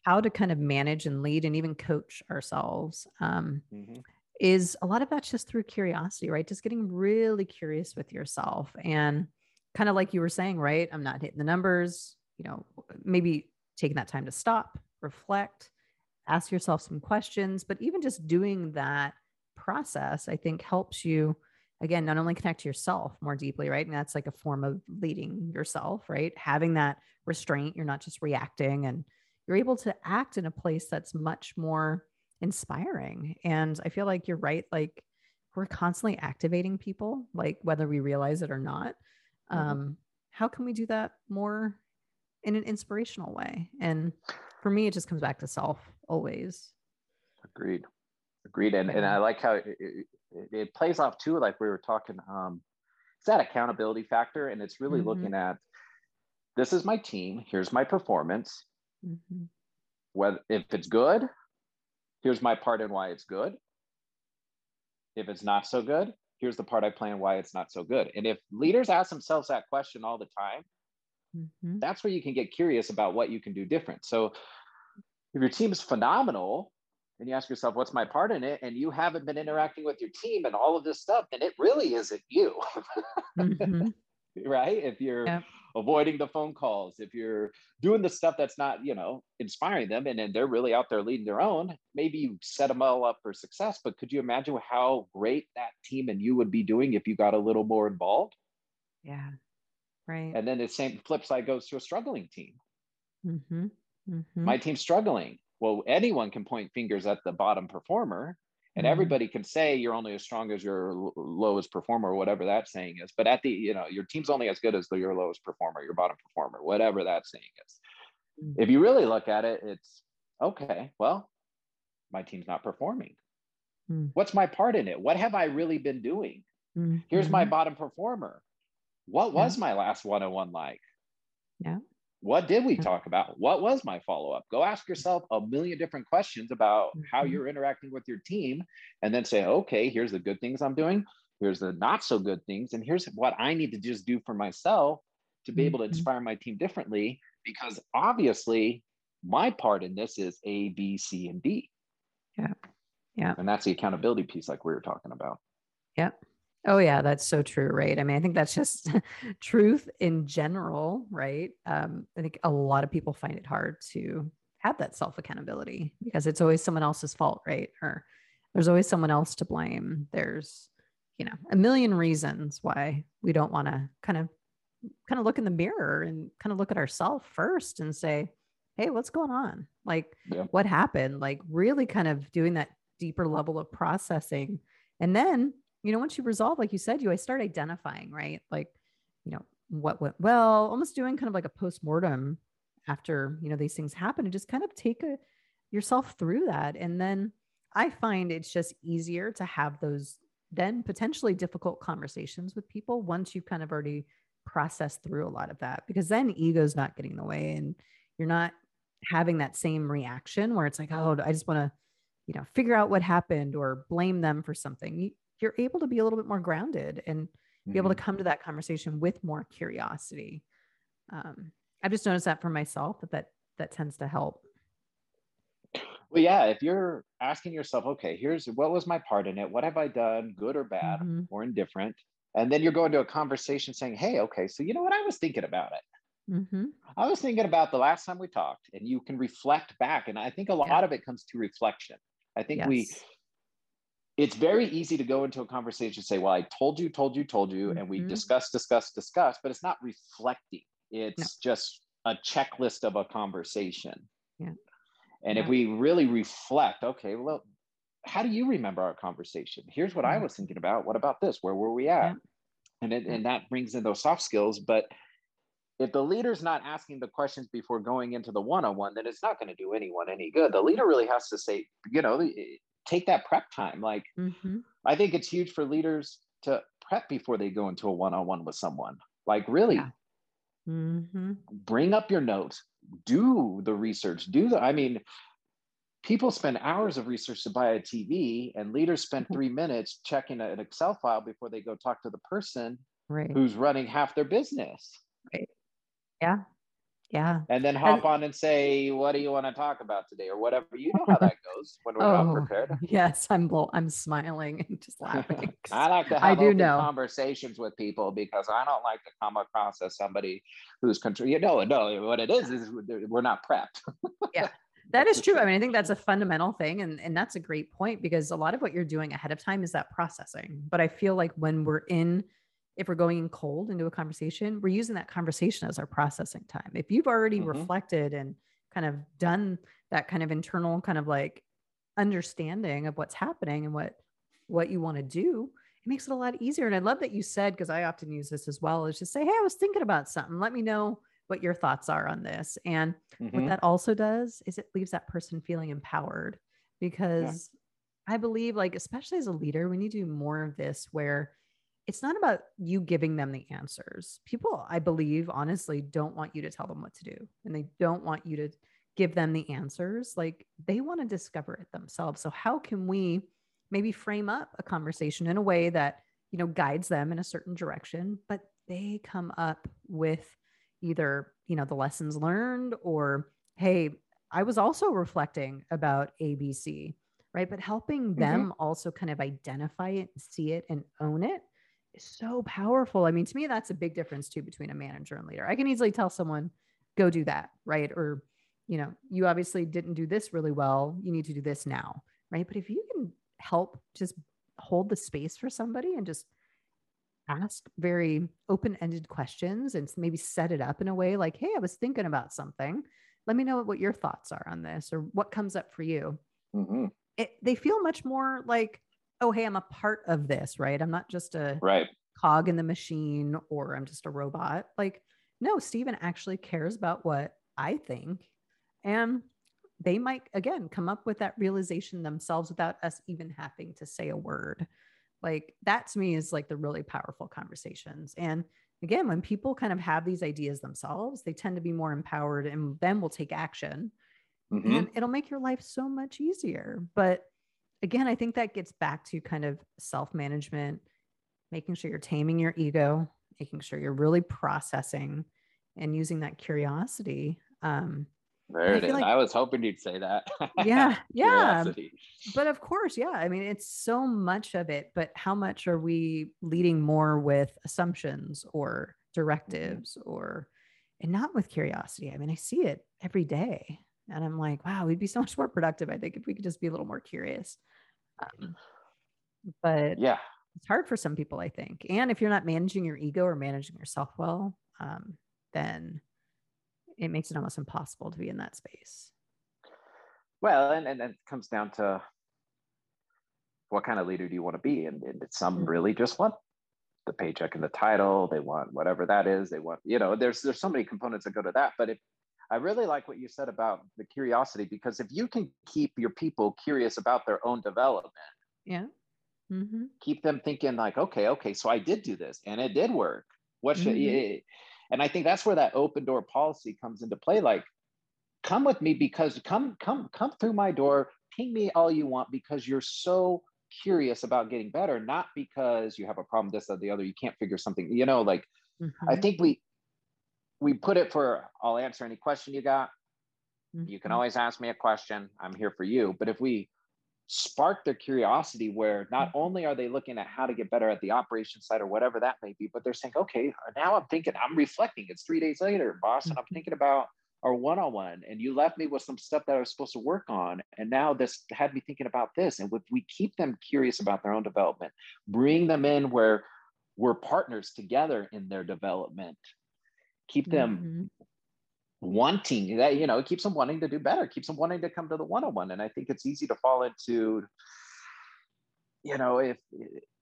how to kind of manage and lead and even coach ourselves. Um, mm-hmm. is a lot of that's just through curiosity, right? Just getting really curious with yourself and kind of like you were saying, right? I'm not hitting the numbers, you know, maybe taking that time to stop, reflect, ask yourself some questions, but even just doing that process, I think helps you, again, not only connect to yourself more deeply, right? And that's like a form of leading yourself, right? Having that restraint, you're not just reacting, and you're able to act in a place that's much more inspiring. And I feel like you're right. Like we're constantly activating people, like whether we realize it or not. Mm-hmm. Um, how can we do that more in an inspirational way? And for me, it just comes back to self always. Agreed. Agreed. And, and I like how it, it, it plays off too, like we were talking, um, it's that accountability factor. And it's really mm-hmm. looking at, this is my team. Here's my performance. Mm-hmm. Whether, if it's good, here's my part and why it's good. If it's not so good, here's the part I play and why it's not so good. And if leaders ask themselves that question all the time, mm-hmm. that's where you can get curious about what you can do different. So if your team is phenomenal and you ask yourself, what's my part in it? And you haven't been interacting with your team and all of this stuff, then it really isn't you, mm-hmm. right? If you're yeah. avoiding the phone calls, if you're doing the stuff that's not, you know, inspiring them, and then they're really out there leading their own, maybe you set them all up for success, but could you imagine how great that team and you would be doing if you got a little more involved? Yeah. Right. And then the same flip side goes to a struggling team. Mm-hmm. Mm-hmm. My team's struggling. Well, anyone can point fingers at the bottom performer, and mm-hmm. everybody can say you're only as strong as your l- lowest performer, or whatever that saying is. But at the, you know, your team's only as good as the, your lowest performer, your bottom performer, whatever that saying is. Mm-hmm. If you really look at it, it's okay, well, my team's not performing. Mm-hmm. What's my part in it? What have I really been doing? Mm-hmm. Here's my bottom performer. What was yeah. my last one-on-one like? Yeah. What did we yeah. talk about? What was my follow-up? Go ask yourself a million different questions about mm-hmm. how you're interacting with your team, and then say, okay, here's the good things I'm doing. Here's the not so good things. And here's what I need to just do for myself to be mm-hmm. able to inspire my team differently, because obviously my part in this is A, B, C, and D. Yeah. Yeah. And that's the accountability piece, like we were talking about. Yep. Yeah. Oh yeah, that's so true, right? I mean, I think that's just truth in general, right? Um, I think a lot of people find it hard to have that self-accountability because it's always someone else's fault, right? Or there's always someone else to blame. There's, you know, a million reasons why we don't want to kind of kind of look in the mirror and kind of look at ourselves first and say, hey, what's going on? Like, yeah. what happened? Like, really kind of doing that deeper level of processing. And then, you know, once you resolve, like you said, you, I start identifying, right? Like, you know, what went well, almost doing kind of like a postmortem after, you know, these things happen, and just kind of take a, yourself through that. And then I find it's just easier to have those then potentially difficult conversations with people once you've kind of already processed through a lot of that, because then ego's not getting in the way and you're not having that same reaction where it's like, oh, I just want to, you know, figure out what happened or blame them for something. You, you're able to be a little bit more grounded and be mm-hmm. able to come to that conversation with more curiosity. Um, I've just noticed that for myself, that, that that tends to help. Well, yeah, if you're asking yourself, okay, here's what was my part in it? What have I done, good or bad mm-hmm. or indifferent? And then you're going to a conversation saying, hey, okay, so you know what I was thinking about it. Mm-hmm. I was thinking about the last time we talked, and you can reflect back. And I think a lot yeah. of it comes to reflection. I think yes. we... It's very easy to go into a conversation and say, well, I told you, told you, told you, mm-hmm. and we discuss, discuss, discuss, but it's not reflecting. It's no. just a checklist of a conversation. Yeah. And yeah. if we really reflect, okay, well, how do you remember our conversation? Here's what mm-hmm. I was thinking about. What about this? Where were we at? Yeah. And it, and that brings in those soft skills. But if the leader's not asking the questions before going into the one-on-one, then it's not going to do anyone any good. The leader really has to say, you know, it, take that prep time. Like, mm-hmm. I think it's huge for leaders to prep before they go into a one-on-one with someone. Like, really yeah. mm-hmm. bring up your notes, do the research, do the, I mean, people spend hours of research to buy a T V, and leaders spend three minutes checking an Excel file before they go talk to the person right. who's running half their business. Right. Yeah. Yeah. And then hop and, on and say, what do you want to talk about today? Or whatever. You know how that goes when we're oh, not prepared. Yes. I'm blo- I'm smiling and just laughing. I like to have I do know. conversations with people, because I don't like to come across as somebody who's control. You know, no, what it is, is we're not prepped. yeah, that is true. I mean, I think that's a fundamental thing. And, and that's a great point, because a lot of what you're doing ahead of time is that processing. But I feel like when we're in If we're going in cold into a conversation, we're using that conversation as our processing time. If you've already mm-hmm. reflected and kind of done that kind of internal kind of like understanding of what's happening and what, what you want to do, it makes it a lot easier. And I love that you said, because I often use this as well, is just say, hey, I was thinking about something. Let me know what your thoughts are on this. And mm-hmm. what that also does is it leaves that person feeling empowered, because yeah. I believe, like, especially as a leader, we need to do more of this, where it's not about you giving them the answers. People, I believe, honestly, don't want you to tell them what to do, and they don't want you to give them the answers. Like, they want to discover it themselves. So how can we maybe frame up a conversation in a way that, you know, guides them in a certain direction, but they come up with either, you know, the lessons learned, or, hey, I was also reflecting about A B C, right? But helping them mm-hmm. also kind of identify it, see it, and own it is so powerful. I mean, to me, that's a big difference too between a manager and leader. I can easily tell someone, go do that, right? Or, you know, you obviously didn't do this really well, you need to do this now, right? But if you can help just hold the space for somebody and just ask very open-ended questions and maybe set it up in a way like, hey, I was thinking about something. Let me know what your thoughts are on this, or what comes up for you. Mm-hmm. It, they feel much more like, oh, hey, I'm a part of this, right? I'm not just a right. cog in the machine, or I'm just a robot. Like, no, Steven actually cares about what I think. And they might, again, come up with that realization themselves without us even having to say a word. Like, that to me is like the really powerful conversations. And again, when people kind of have these ideas themselves, they tend to be more empowered, and then will take action. Mm-hmm. And it'll make your life so much easier. But again, I think that gets back to kind of self-management, making sure you're taming your ego, making sure you're really processing and using that curiosity. Um, There it is. Like, I was hoping you'd say that. Yeah. Yeah. But of course. Yeah. I mean, it's so much of it, but how much are we leading more with assumptions or directives mm-hmm. or, and not with curiosity? I mean, I see it every day and I'm like, wow, we'd be so much more productive, I think, if we could just be a little more curious. Um, but yeah, it's hard for some people, I think. And if you're not managing your ego or managing yourself well, um, then it makes it almost impossible to be in that space. Well, and, and it comes down to what kind of leader do you want to be? And, and some really just want the paycheck and the title. They want whatever that is. They want, you know, there's, there's so many components that go to that. But if, I really like what you said about the curiosity, because if you can keep your people curious about their own development, yeah, mm-hmm. keep them thinking like, okay, okay, so I did do this and it did work. What should mm-hmm. it, And I think that's where that open door policy comes into play. Like, come with me, because come, come, come through my door, ping me all you want, because you're so curious about getting better, not because you have a problem, this or the other, you can't figure something, you know, like, mm-hmm. I think we, we put it for, I'll answer any question you got. Mm-hmm. You can always ask me a question. I'm here for you. But if we spark their curiosity, where not only are they looking at how to get better at the operations side or whatever that may be, but they're saying, okay, now I'm thinking, I'm reflecting, it's three days later, boss, and I'm thinking about our one-on-one, and you left me with some stuff that I was supposed to work on, and now this had me thinking about this. And if we keep them curious about their own development, bring them in where we're partners together in their development, keep them mm-hmm. wanting that, you know, it keeps them wanting to do better, keeps them wanting to come to the one-on-one. And I think it's easy to fall into, you know, if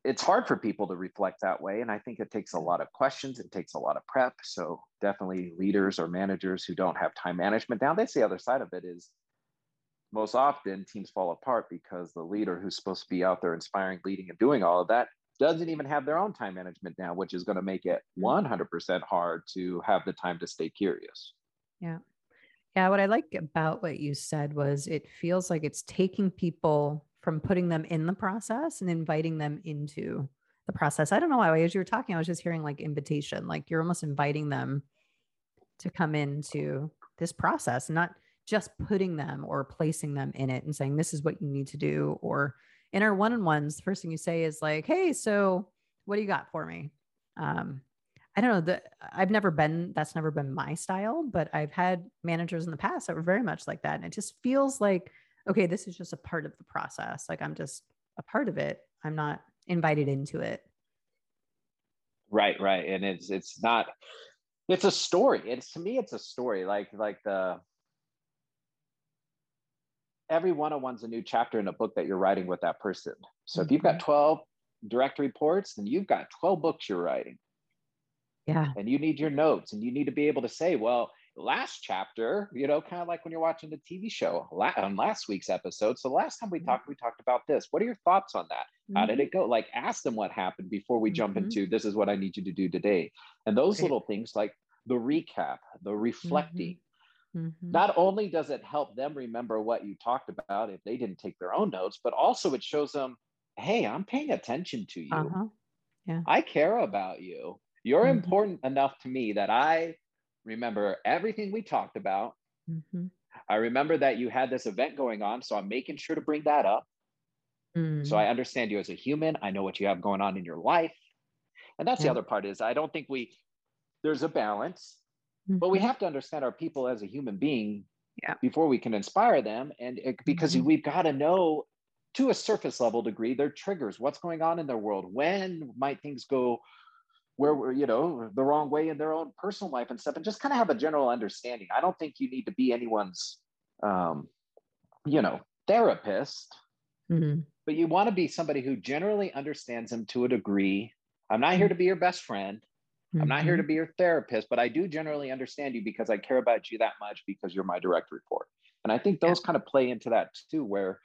it's hard for people to reflect that way. And I think it takes a lot of questions. It takes a lot of prep. So definitely leaders or managers who don't have time management down, that's the other side of it, is most often teams fall apart because the leader who's supposed to be out there inspiring, leading, and doing all of that doesn't even have their own time management now, which is going to make it one hundred percent hard to have the time to stay curious. Yeah. Yeah. What I like about what you said was it feels like it's taking people from putting them in the process and inviting them into the process. I don't know why, as you were talking, I was just hearing like invitation, like you're almost inviting them to come into this process, not just putting them or placing them in it and saying, this is what you need to do. Or in our one-on-ones, the first thing you say is like, hey, so what do you got for me? Um, I don't know that I've never been, that's never been my style, but I've had managers in the past that were very much like that. And it just feels like, okay, this is just a part of the process. Like, I'm just a part of it. I'm not invited into it. Right. Right. And it's, it's not, it's a story. It's, to me, it's a story. Like, like the, every one-on-one's a new chapter in a book that you're writing with that person. So mm-hmm. if you've got twelve direct reports, then you've got twelve books you're writing. Yeah. And you need your notes, and you need to be able to say, well, last chapter, you know, kind of like when you're watching the T V show on last week's episode. So last time we mm-hmm. talked, we talked about this. What are your thoughts on that? Mm-hmm. How did it go? Like, ask them what happened before we jump mm-hmm. into, this is what I need you to do today. And those okay. little things like the recap, the reflecting, mm-hmm. Mm-hmm. not only does it help them remember what you talked about if they didn't take their own notes, but also it shows them, hey, I'm paying attention to you. Uh-huh. Yeah. I care about you. You're mm-hmm. important enough to me that I remember everything we talked about. Mm-hmm. I remember that you had this event going on, so I'm making sure to bring that up. Mm-hmm. So I understand you as a human. I know what you have going on in your life. And that's yeah. the other part is I don't think we, there's a balance. But we have to understand our people as a human being yeah. before we can inspire them. And it, because mm-hmm. we've got to know to a surface level degree, their triggers, what's going on in their world, when might things go where we're, you know, the wrong way in their own personal life and stuff, and just kind of have a general understanding. I don't think you need to be anyone's, um, you know, therapist, mm-hmm. but you want to be somebody who generally understands them to a degree. I'm not here to be your best friend. I'm mm-hmm. not here to be your therapist, but I do generally understand you because I care about you that much because you're my direct report. And I think those yeah. kind of play into that too, where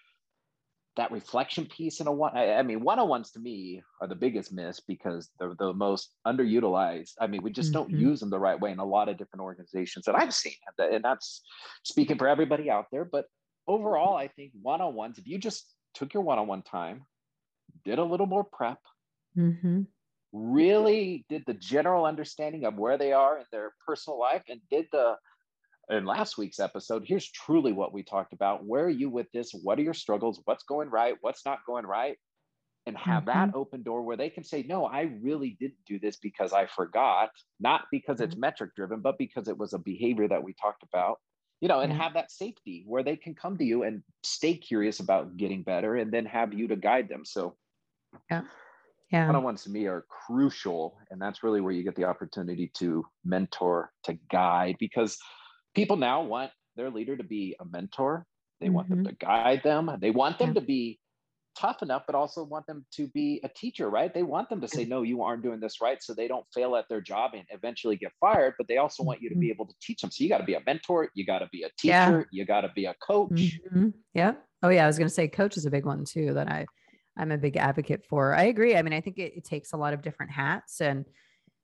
that reflection piece in a one, I, I mean, one-on-ones to me are the biggest miss because they're the most underutilized. I mean, we just mm-hmm. don't use them the right way in a lot of different organizations that I've seen. And that's speaking for everybody out there. But overall, I think one-on-ones, if you just took your one-on-one time, did a little more prep, mm-hmm. really did the general understanding of where they are in their personal life and did the, in last week's episode, here's truly what we talked about. Where are you with this? What are your struggles? What's going right? What's not going right? And have mm-hmm. that open door where they can say, no, I really didn't do this because I forgot, not because mm-hmm. it's metric driven, but because it was a behavior that we talked about, you know, and mm-hmm. have that safety where they can come to you and stay curious about getting better and then have you to guide them. So yeah. Yeah. One-on-ones to me are crucial, and that's really where you get the opportunity to mentor, to guide, because people now want their leader to be a mentor. They mm-hmm. want them to guide them. They want them yeah. to be tough enough, but also want them to be a teacher, right? They want them to say, no, you aren't doing this right, so they don't fail at their job and eventually get fired, but they also want you to be able to teach them. So you got to be a mentor. You got to be a teacher. Yeah. You got to be a coach. Mm-hmm. Yeah. Oh, yeah. I was going to say coach is a big one, too, that I... I'm a big advocate for. I agree. I mean, I think it, it takes a lot of different hats, and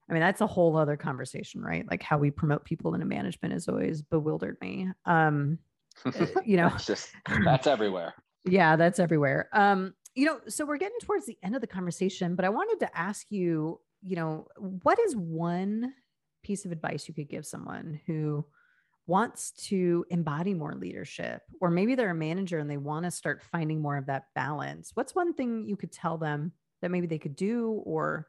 I mean, that's a whole other conversation, right? Like how we promote people into management has always bewildered me. Um, you know, that's, just, that's everywhere. Yeah, that's everywhere. Um, you know, so we're getting towards the end of the conversation, but I wanted to ask you, you know, what is one piece of advice you could give someone who wants to embody more leadership, or maybe they're a manager and they want to start finding more of that balance? What's one thing you could tell them that maybe they could do, or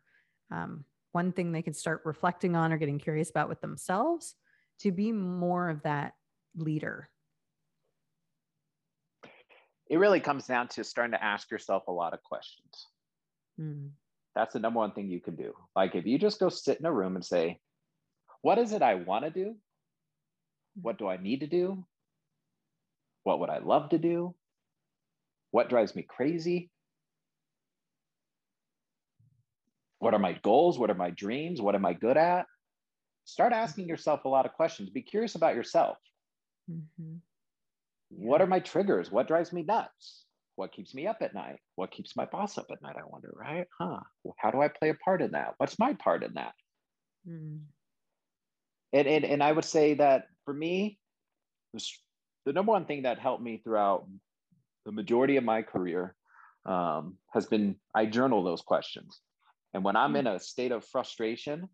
um, one thing they could start reflecting on or getting curious about with themselves to be more of that leader? It really comes down to starting to ask yourself a lot of questions. Mm. That's the number one thing you can do. Like if you just go sit in a room and say, what is it I want to do? What do I need to do? What would I love to do? What drives me crazy? What are my goals? What are my dreams? What am I good at? Start asking yourself a lot of questions. Be curious about yourself. Mm-hmm. What are my triggers? What drives me nuts? What keeps me up at night? What keeps my boss up at night? I wonder, right? Huh? How do I play a part in that? What's my part in that? Mm. And, and, and I would say that for me, the number one thing that helped me throughout the majority of my career um, has been, I journal those questions. And when I'm in a state of frustration,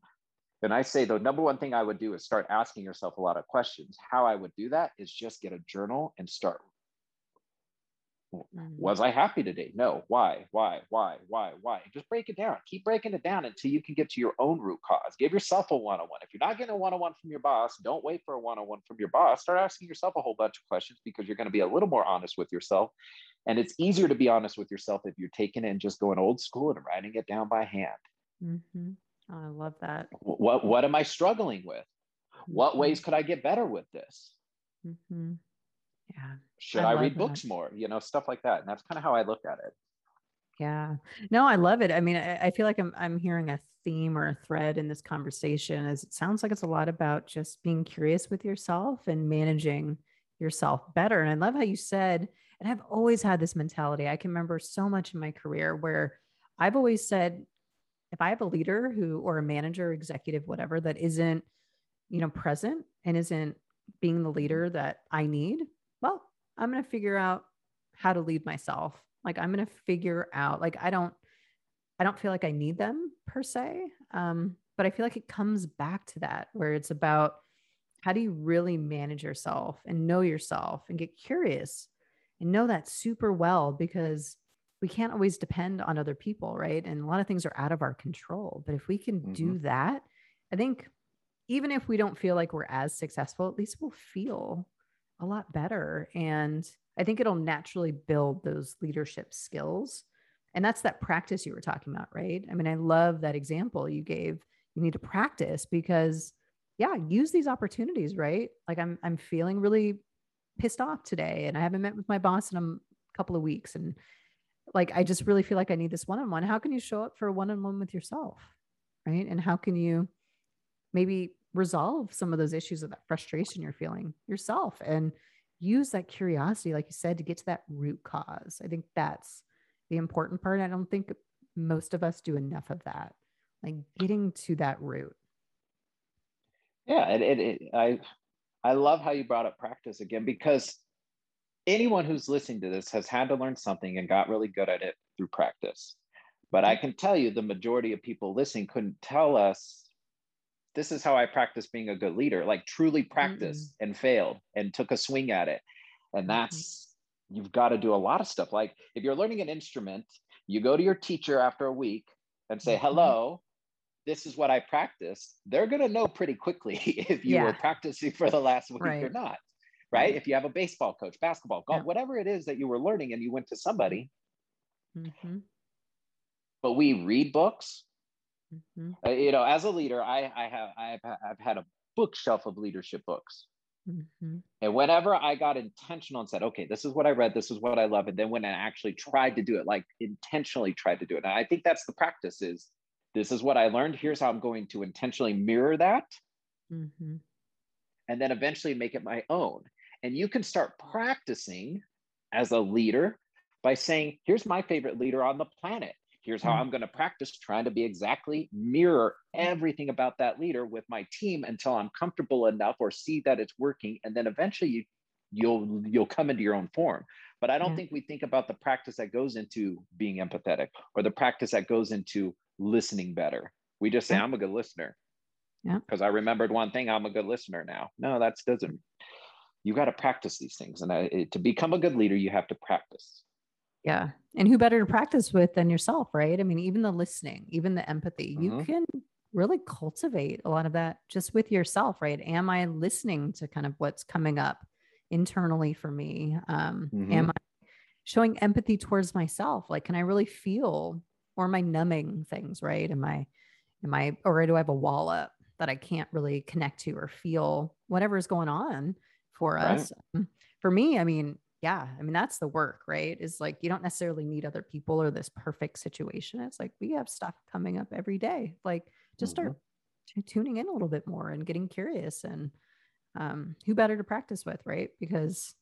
and I say the number one thing I would do is start asking yourself a lot of questions. How I would do that is just get a journal and start. Was I happy today? No. Why? Why? Why? Why? Why? Just break it down. Keep breaking it down until you can get to your own root cause. Give yourself a one-on-one. If you're not getting a one-on-one from your boss, don't wait for a one-on-one from your boss. Start asking yourself a whole bunch of questions because you're going to be a little more honest with yourself. And it's easier to be honest with yourself if you're taking it and just going old school and writing it down by hand. Mm-hmm. Oh, I love that. What, what am I struggling with? Mm-hmm. What ways could I get better with this? Mm-hmm. Yeah. Should I, I read books more? You know, stuff like that. And that's kind of how I look at it. Yeah, no, I love it. I mean, I, I feel like I'm I'm hearing a theme or a thread in this conversation, as it sounds like it's a lot about just being curious with yourself and managing yourself better. And I love how you said, and I've always had this mentality. I can remember so much in my career where I've always said, if I have a leader who, or a manager, executive, whatever, that isn't, you know, present and isn't being the leader that I need, well, I'm going to figure out how to lead myself. Like, I'm going to figure out, like, I don't, I don't feel like I need them per se. Um, but I feel like it comes back to that, where it's about, how do you really manage yourself and know yourself and get curious and know that super well, because we can't always depend on other people. Right. And a lot of things are out of our control, but if we can mm-hmm. do that, I think even if we don't feel like we're as successful, at least we'll feel a lot better. And I think it'll naturally build those leadership skills. And that's that practice you were talking about, right? I mean, I love that example you gave. You need to practice because, yeah, use these opportunities, right? Like, I'm I'm feeling really pissed off today and I haven't met with my boss in a couple of weeks. And like, I just really feel like I need this one-on-one. How can you show up for a one-on-one with yourself, right? And how can you maybe resolve some of those issues of that frustration you're feeling yourself, and use that curiosity, like you said, to get to that root cause. I think that's the important part. I don't think most of us do enough of that, like getting to that root. Yeah. It, it, it, I, I love how you brought up practice again, because anyone who's listening to this has had to learn something and got really good at it through practice. But I can tell you the majority of people listening couldn't tell us, this is how I practice being a good leader, like truly practiced mm-hmm. and failed and took a swing at it. And that's, mm-hmm. you've got to do a lot of stuff. Like, if you're learning an instrument, you go to your teacher after a week and say, mm-hmm. hello, this is what I practiced. They're going to know pretty quickly if you yeah. were practicing for the last week right. or not, right? Mm-hmm. If you have a baseball coach, basketball, golf, yeah. whatever it is that you were learning and you went to somebody, mm-hmm. but we read books. Mm-hmm. Uh, you know, as a leader, I, I have I've, I've had a bookshelf of leadership books. Mm-hmm. And whenever I got intentional and said, okay, this is what I read, this is what I love. And then when I actually tried to do it, like intentionally tried to do it. And I think that's the practice is, this is what I learned. Here's how I'm going to intentionally mirror that. Mm-hmm. And then eventually make it my own. And you can start practicing as a leader by saying, here's my favorite leader on the planet. Here's how I'm going to practice trying to be exactly mirror everything about that leader with my team until I'm comfortable enough or see that it's working. And then eventually you, you'll, you'll come into your own form. But I don't yeah. think we think about the practice that goes into being empathetic, or the practice that goes into listening better. We just say, yeah. I'm a good listener because yeah. I remembered one thing. I'm a good listener now. No, that doesn't, you got to practice these things. And I, to become a good leader, you have to practice. Yeah. And who better to practice with than yourself, right? I mean, even the listening, even the empathy, mm-hmm. you can really cultivate a lot of that just with yourself, right? Am I listening to kind of what's coming up internally for me? Um, mm-hmm. Am I showing empathy towards myself? Like, can I really feel, or am I numbing things, right? Am I, am I, or do I have a wall up that I can't really connect to or feel whatever is going on for right. us? For me, I mean, yeah. I mean, that's the work, right? Is like, you don't necessarily need other people or this perfect situation. It's like, we have stuff coming up every day. Like, just mm-hmm. start t- tuning in a little bit more and getting curious, and um, who better to practice with, right? Because,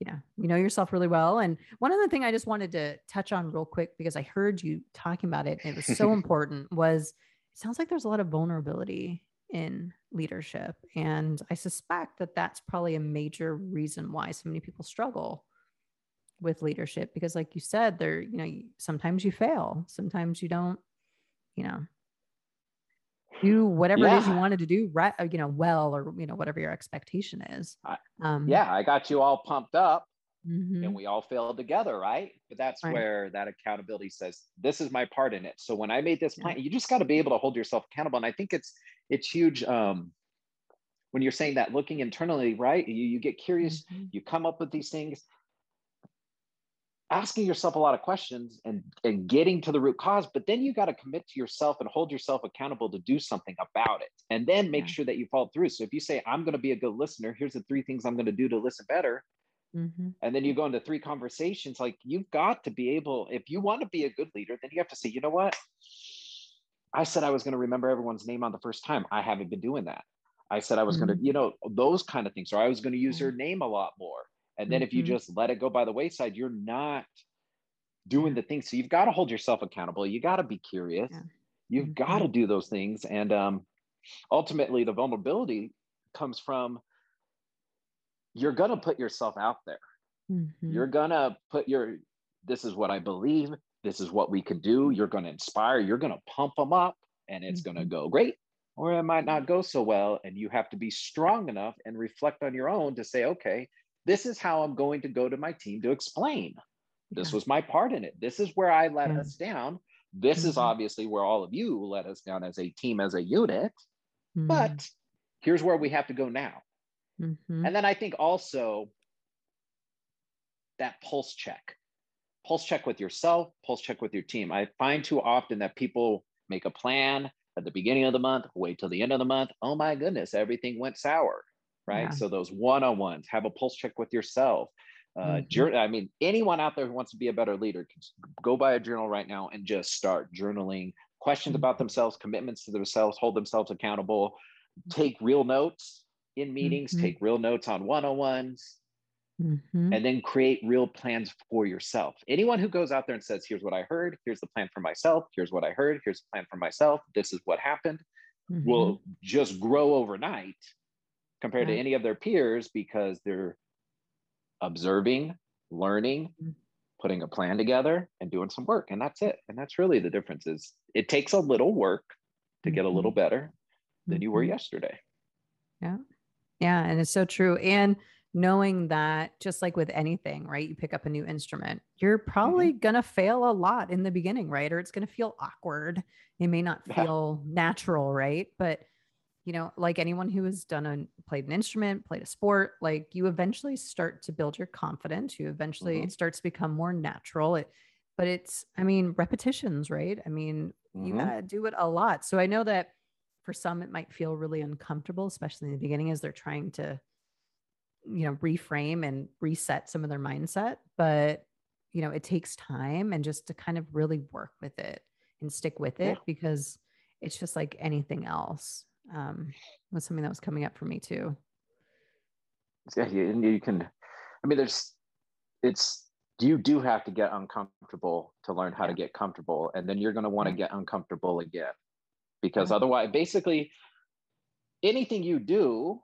you know, you know yourself really well. And one other thing I just wanted to touch on real quick, because I heard you talking about it, and it was so important, was it sounds like there's a lot of vulnerability in leadership. And I suspect that that's probably a major reason why so many people struggle with leadership, because like you said, there, you know, sometimes you fail, sometimes you don't, you know, do whatever yeah. it is you wanted to do, right? You know, well, or, you know, whatever your expectation is. Um, yeah. I got you all pumped up mm-hmm. and we all failed together. Right. But that's right. where that accountability says, this is my part in it. So when I made this plan, yeah. you just got to be able to hold yourself accountable. And I think it's, It's huge um, when you're saying that, looking internally, right? You, you get curious, mm-hmm. you come up with these things, asking yourself a lot of questions and, and getting to the root cause, but then you got to commit to yourself and hold yourself accountable to do something about it. And then make yeah. sure that you follow through. So if you say, I'm going to be a good listener, here's the three things I'm going to do to listen better. Mm-hmm. And then you go into three conversations, like you've got to be able, if you want to be a good leader, then you have to say, you know what? I said I was going to remember everyone's name on the first time. I haven't been doing that. I said I was mm-hmm. going to, you know, those kind of things. Or I was going to use your name a lot more. And then mm-hmm. if you just let it go by the wayside, you're not doing the things. So you've got to hold yourself accountable. You got to be curious. Yeah. You've mm-hmm. got to do those things. And um, ultimately, the vulnerability comes from you're going to put yourself out there. Mm-hmm. You're going to put your, this is what I believe. This is what we can do. You're going to inspire. You're going to pump them up, and it's mm-hmm. going to go great. Or it might not go so well. And you have to be strong enough and reflect on your own to say, okay, this is how I'm going to go to my team to explain. This yeah. was my part in it. This is where I let yeah. us down. This mm-hmm. is obviously where all of you let us down as a team, as a unit. Mm-hmm. But here's where we have to go now. Mm-hmm. And then I think also that pulse check. Pulse check with yourself, pulse check with your team. I find too often that people make a plan at the beginning of the month, wait till the end of the month. Oh my goodness, everything went sour, right? Yeah. So those one-on-ones, have a pulse check with yourself. Uh, mm-hmm. journal, I mean, anyone out there who wants to be a better leader can go buy a journal right now and just start journaling questions mm-hmm. about themselves, commitments to themselves, hold themselves accountable, take real notes in meetings, mm-hmm. take real notes on one-on-ones, mm-hmm. and then create real plans for yourself. Anyone who goes out there and says, here's what I heard, here's the plan for myself, here's what I heard, here's the plan for myself, this is what happened, mm-hmm. will just grow overnight compared right. to any of their peers, because they're observing, learning, putting a plan together, and doing some work. And that's it. And that's really the difference. Is it takes a little work to mm-hmm. get a little better than mm-hmm. you were yesterday. Yeah. Yeah. And it's so true. And knowing that, just like with anything, right? You pick up a new instrument, you're probably mm-hmm. going to fail a lot in the beginning, right? Or it's going to feel awkward. It may not feel yeah. natural, right? But you know, like anyone who has done a, played an instrument, played a sport, like you eventually start to build your confidence. You eventually, mm-hmm. it starts to become more natural. It, but it's, I mean, repetitions, right? I mean, mm-hmm. you gotta do it a lot. So I know that for some, it might feel really uncomfortable, especially in the beginning as they're trying to, you know, reframe and reset some of their mindset, but you know, it takes time and just to kind of really work with it and stick with it yeah. because it's just like anything else. Um, was something that was coming up for me too. Yeah, you, you can, I mean, there's, it's, you do have to get uncomfortable to learn how yeah. to get comfortable. And then you're going to want to get uncomfortable again, because yeah. otherwise, basically anything you do,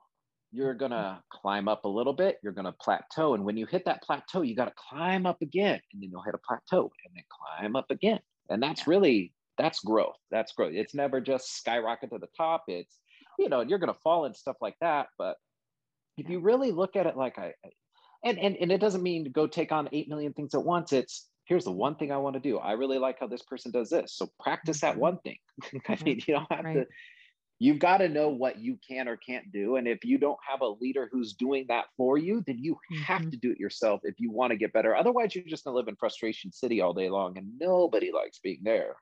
you're going to climb up a little bit, you're going to plateau. And when you hit that plateau, you got to climb up again, and then you'll hit a plateau and then climb up again. And that's yeah. really That's growth. That's growth. It's never just skyrocket to the top. It's, you know, you're going to fall and stuff like that. But if you really look at it like I, and, and, and it doesn't mean to go take on eight million things at once. It's here's the one thing I want to do. I really like how this person does this. So practice that one thing. I mean, you don't have right. to, you've got to know what you can or can't do. And if you don't have a leader who's doing that for you, then you mm-hmm. have to do it yourself if you want to get better. Otherwise, you're just going to live in frustration city all day long, and nobody likes being there.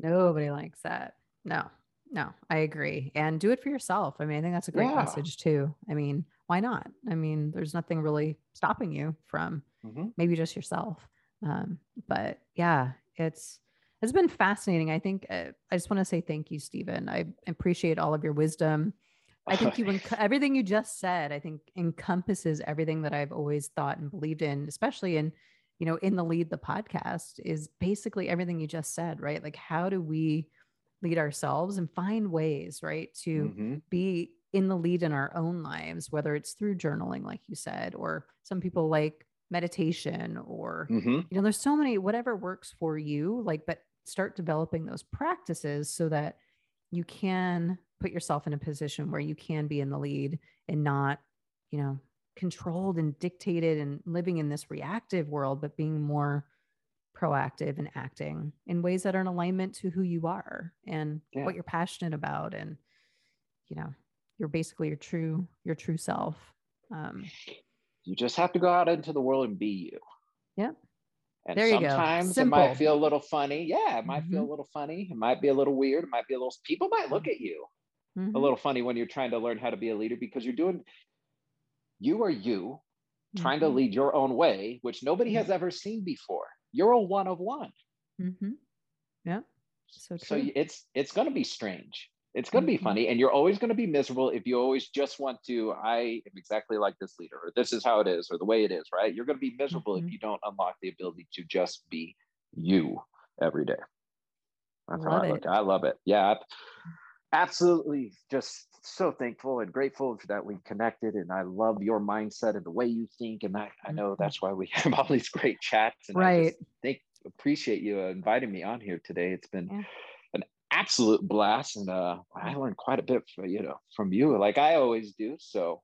Nobody likes that. No, no, I agree. And do it for yourself. I mean, I think that's a great yeah. message too. I mean, why not? I mean, there's nothing really stopping you from mm-hmm. maybe just yourself. Um, but yeah, it's, it's been fascinating. I think, uh, I just want to say, thank you, Steven. I appreciate all of your wisdom. I think you, enc- everything you just said, I think encompasses everything that I've always thought and believed in, especially in you know, in the lead, the podcast is basically everything you just said, right? Like, how do we lead ourselves and find ways, right, to mm-hmm. be in the lead in our own lives, whether it's through journaling, like you said, or some people like meditation or, mm-hmm. you know, there's so many, whatever works for you, like, but start developing those practices so that you can put yourself in a position where you can be in the lead and not, you know, controlled and dictated and living in this reactive world, but being more proactive and acting in ways that are in alignment to who you are and yeah. what you're passionate about. And, you know, you're basically your true, your true self. Um, you just have to go out into the world and be you. Yeah. And there you sometimes go. Simple. It might feel a little funny. Yeah. It might mm-hmm. feel a little funny. It might be a little weird. It might be a little, people might look at you mm-hmm. a little funny when you're trying to learn how to be a leader, because you're doing, you are you, mm-hmm. trying to lead your own way, which nobody has ever seen before. You're a one of one. Mm-hmm. Yeah. So, true. so it's, it's going to be strange. It's going to mm-hmm. be funny. And you're always going to be miserable if you always just want to, I am exactly like this leader, or this is how it is, or the way it is, right? You're going to be miserable mm-hmm. if you don't unlock the ability to just be you every day. That's love how I look. It. I love it. Yeah. Absolutely. Just so thankful and grateful for that we connected. And I love your mindset and the way you think. And I, mm-hmm. I know that's why we have all these great chats. And right. I just think, appreciate you inviting me on here today. It's been yeah. an absolute blast. And uh, I learned quite a bit from, you know, from you, like I always do. So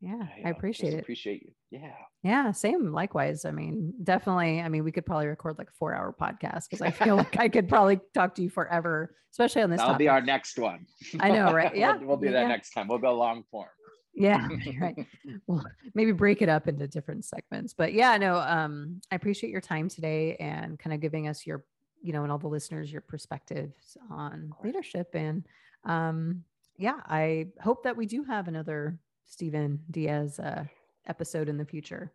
yeah, I, I appreciate it. Appreciate you. Yeah. Yeah. Same. Likewise. I mean, definitely. I mean, we could probably record like a four hour podcast because I feel like I could probably talk to you forever, especially on this. That'll topic. be our next one. I know. Right. Yeah. we'll, we'll do that yeah. next time. We'll go long form. Yeah. Right. Well, maybe break it up into different segments, but yeah, no, um, I appreciate your time today and kind of giving us your, you know, and all the listeners, your perspectives on leadership. And, um, yeah, I hope that we do have another Steven Diaz uh, episode in the future.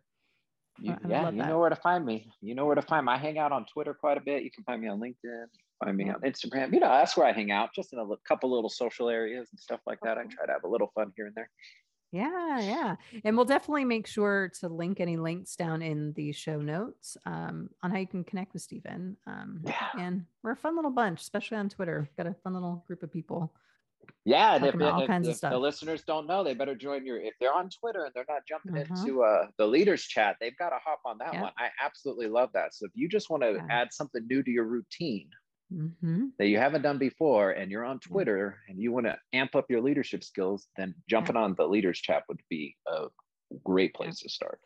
You, yeah, you that. know where to find me. You know where to find me. I hang out on Twitter quite a bit. You can find me on LinkedIn, find me yeah. on Instagram. You know, that's where I hang out, just in a l- couple little social areas and stuff like that. I try to have a little fun here and there. Yeah, yeah. And we'll definitely make sure to link any links down in the show notes um, on how you can connect with Steven. Um, yeah. And we're a fun little bunch, especially on Twitter. We've got a fun little group of people. Yeah, if, all if, kinds if of stuff. The listeners don't know, they better join your, if they're on Twitter and they're not jumping uh-huh. into uh, the leaders chat, they've got to hop on that yeah. one. I absolutely love that. So if you just want to yeah. add something new to your routine mm-hmm. that you haven't done before, and you're on Twitter mm-hmm. and you want to amp up your leadership skills, then jumping yeah. on the leaders chat would be a great place yeah. to start.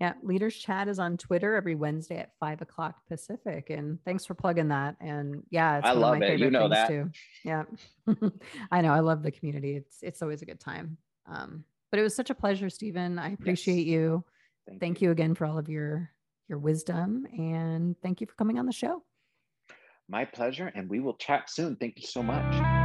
Yeah. Leaders Chat is on Twitter every Wednesday at five o'clock Pacific. And thanks for plugging that. And yeah, it's I one love of my it. favorite you know things that. too. Yeah. I know. I love the community. It's, it's always a good time. Um, but it was such a pleasure, Steven. I appreciate yes. you. Thank, thank you. you again for all of your, your wisdom, and thank you for coming on the show. My pleasure. And we will chat soon. Thank you so much.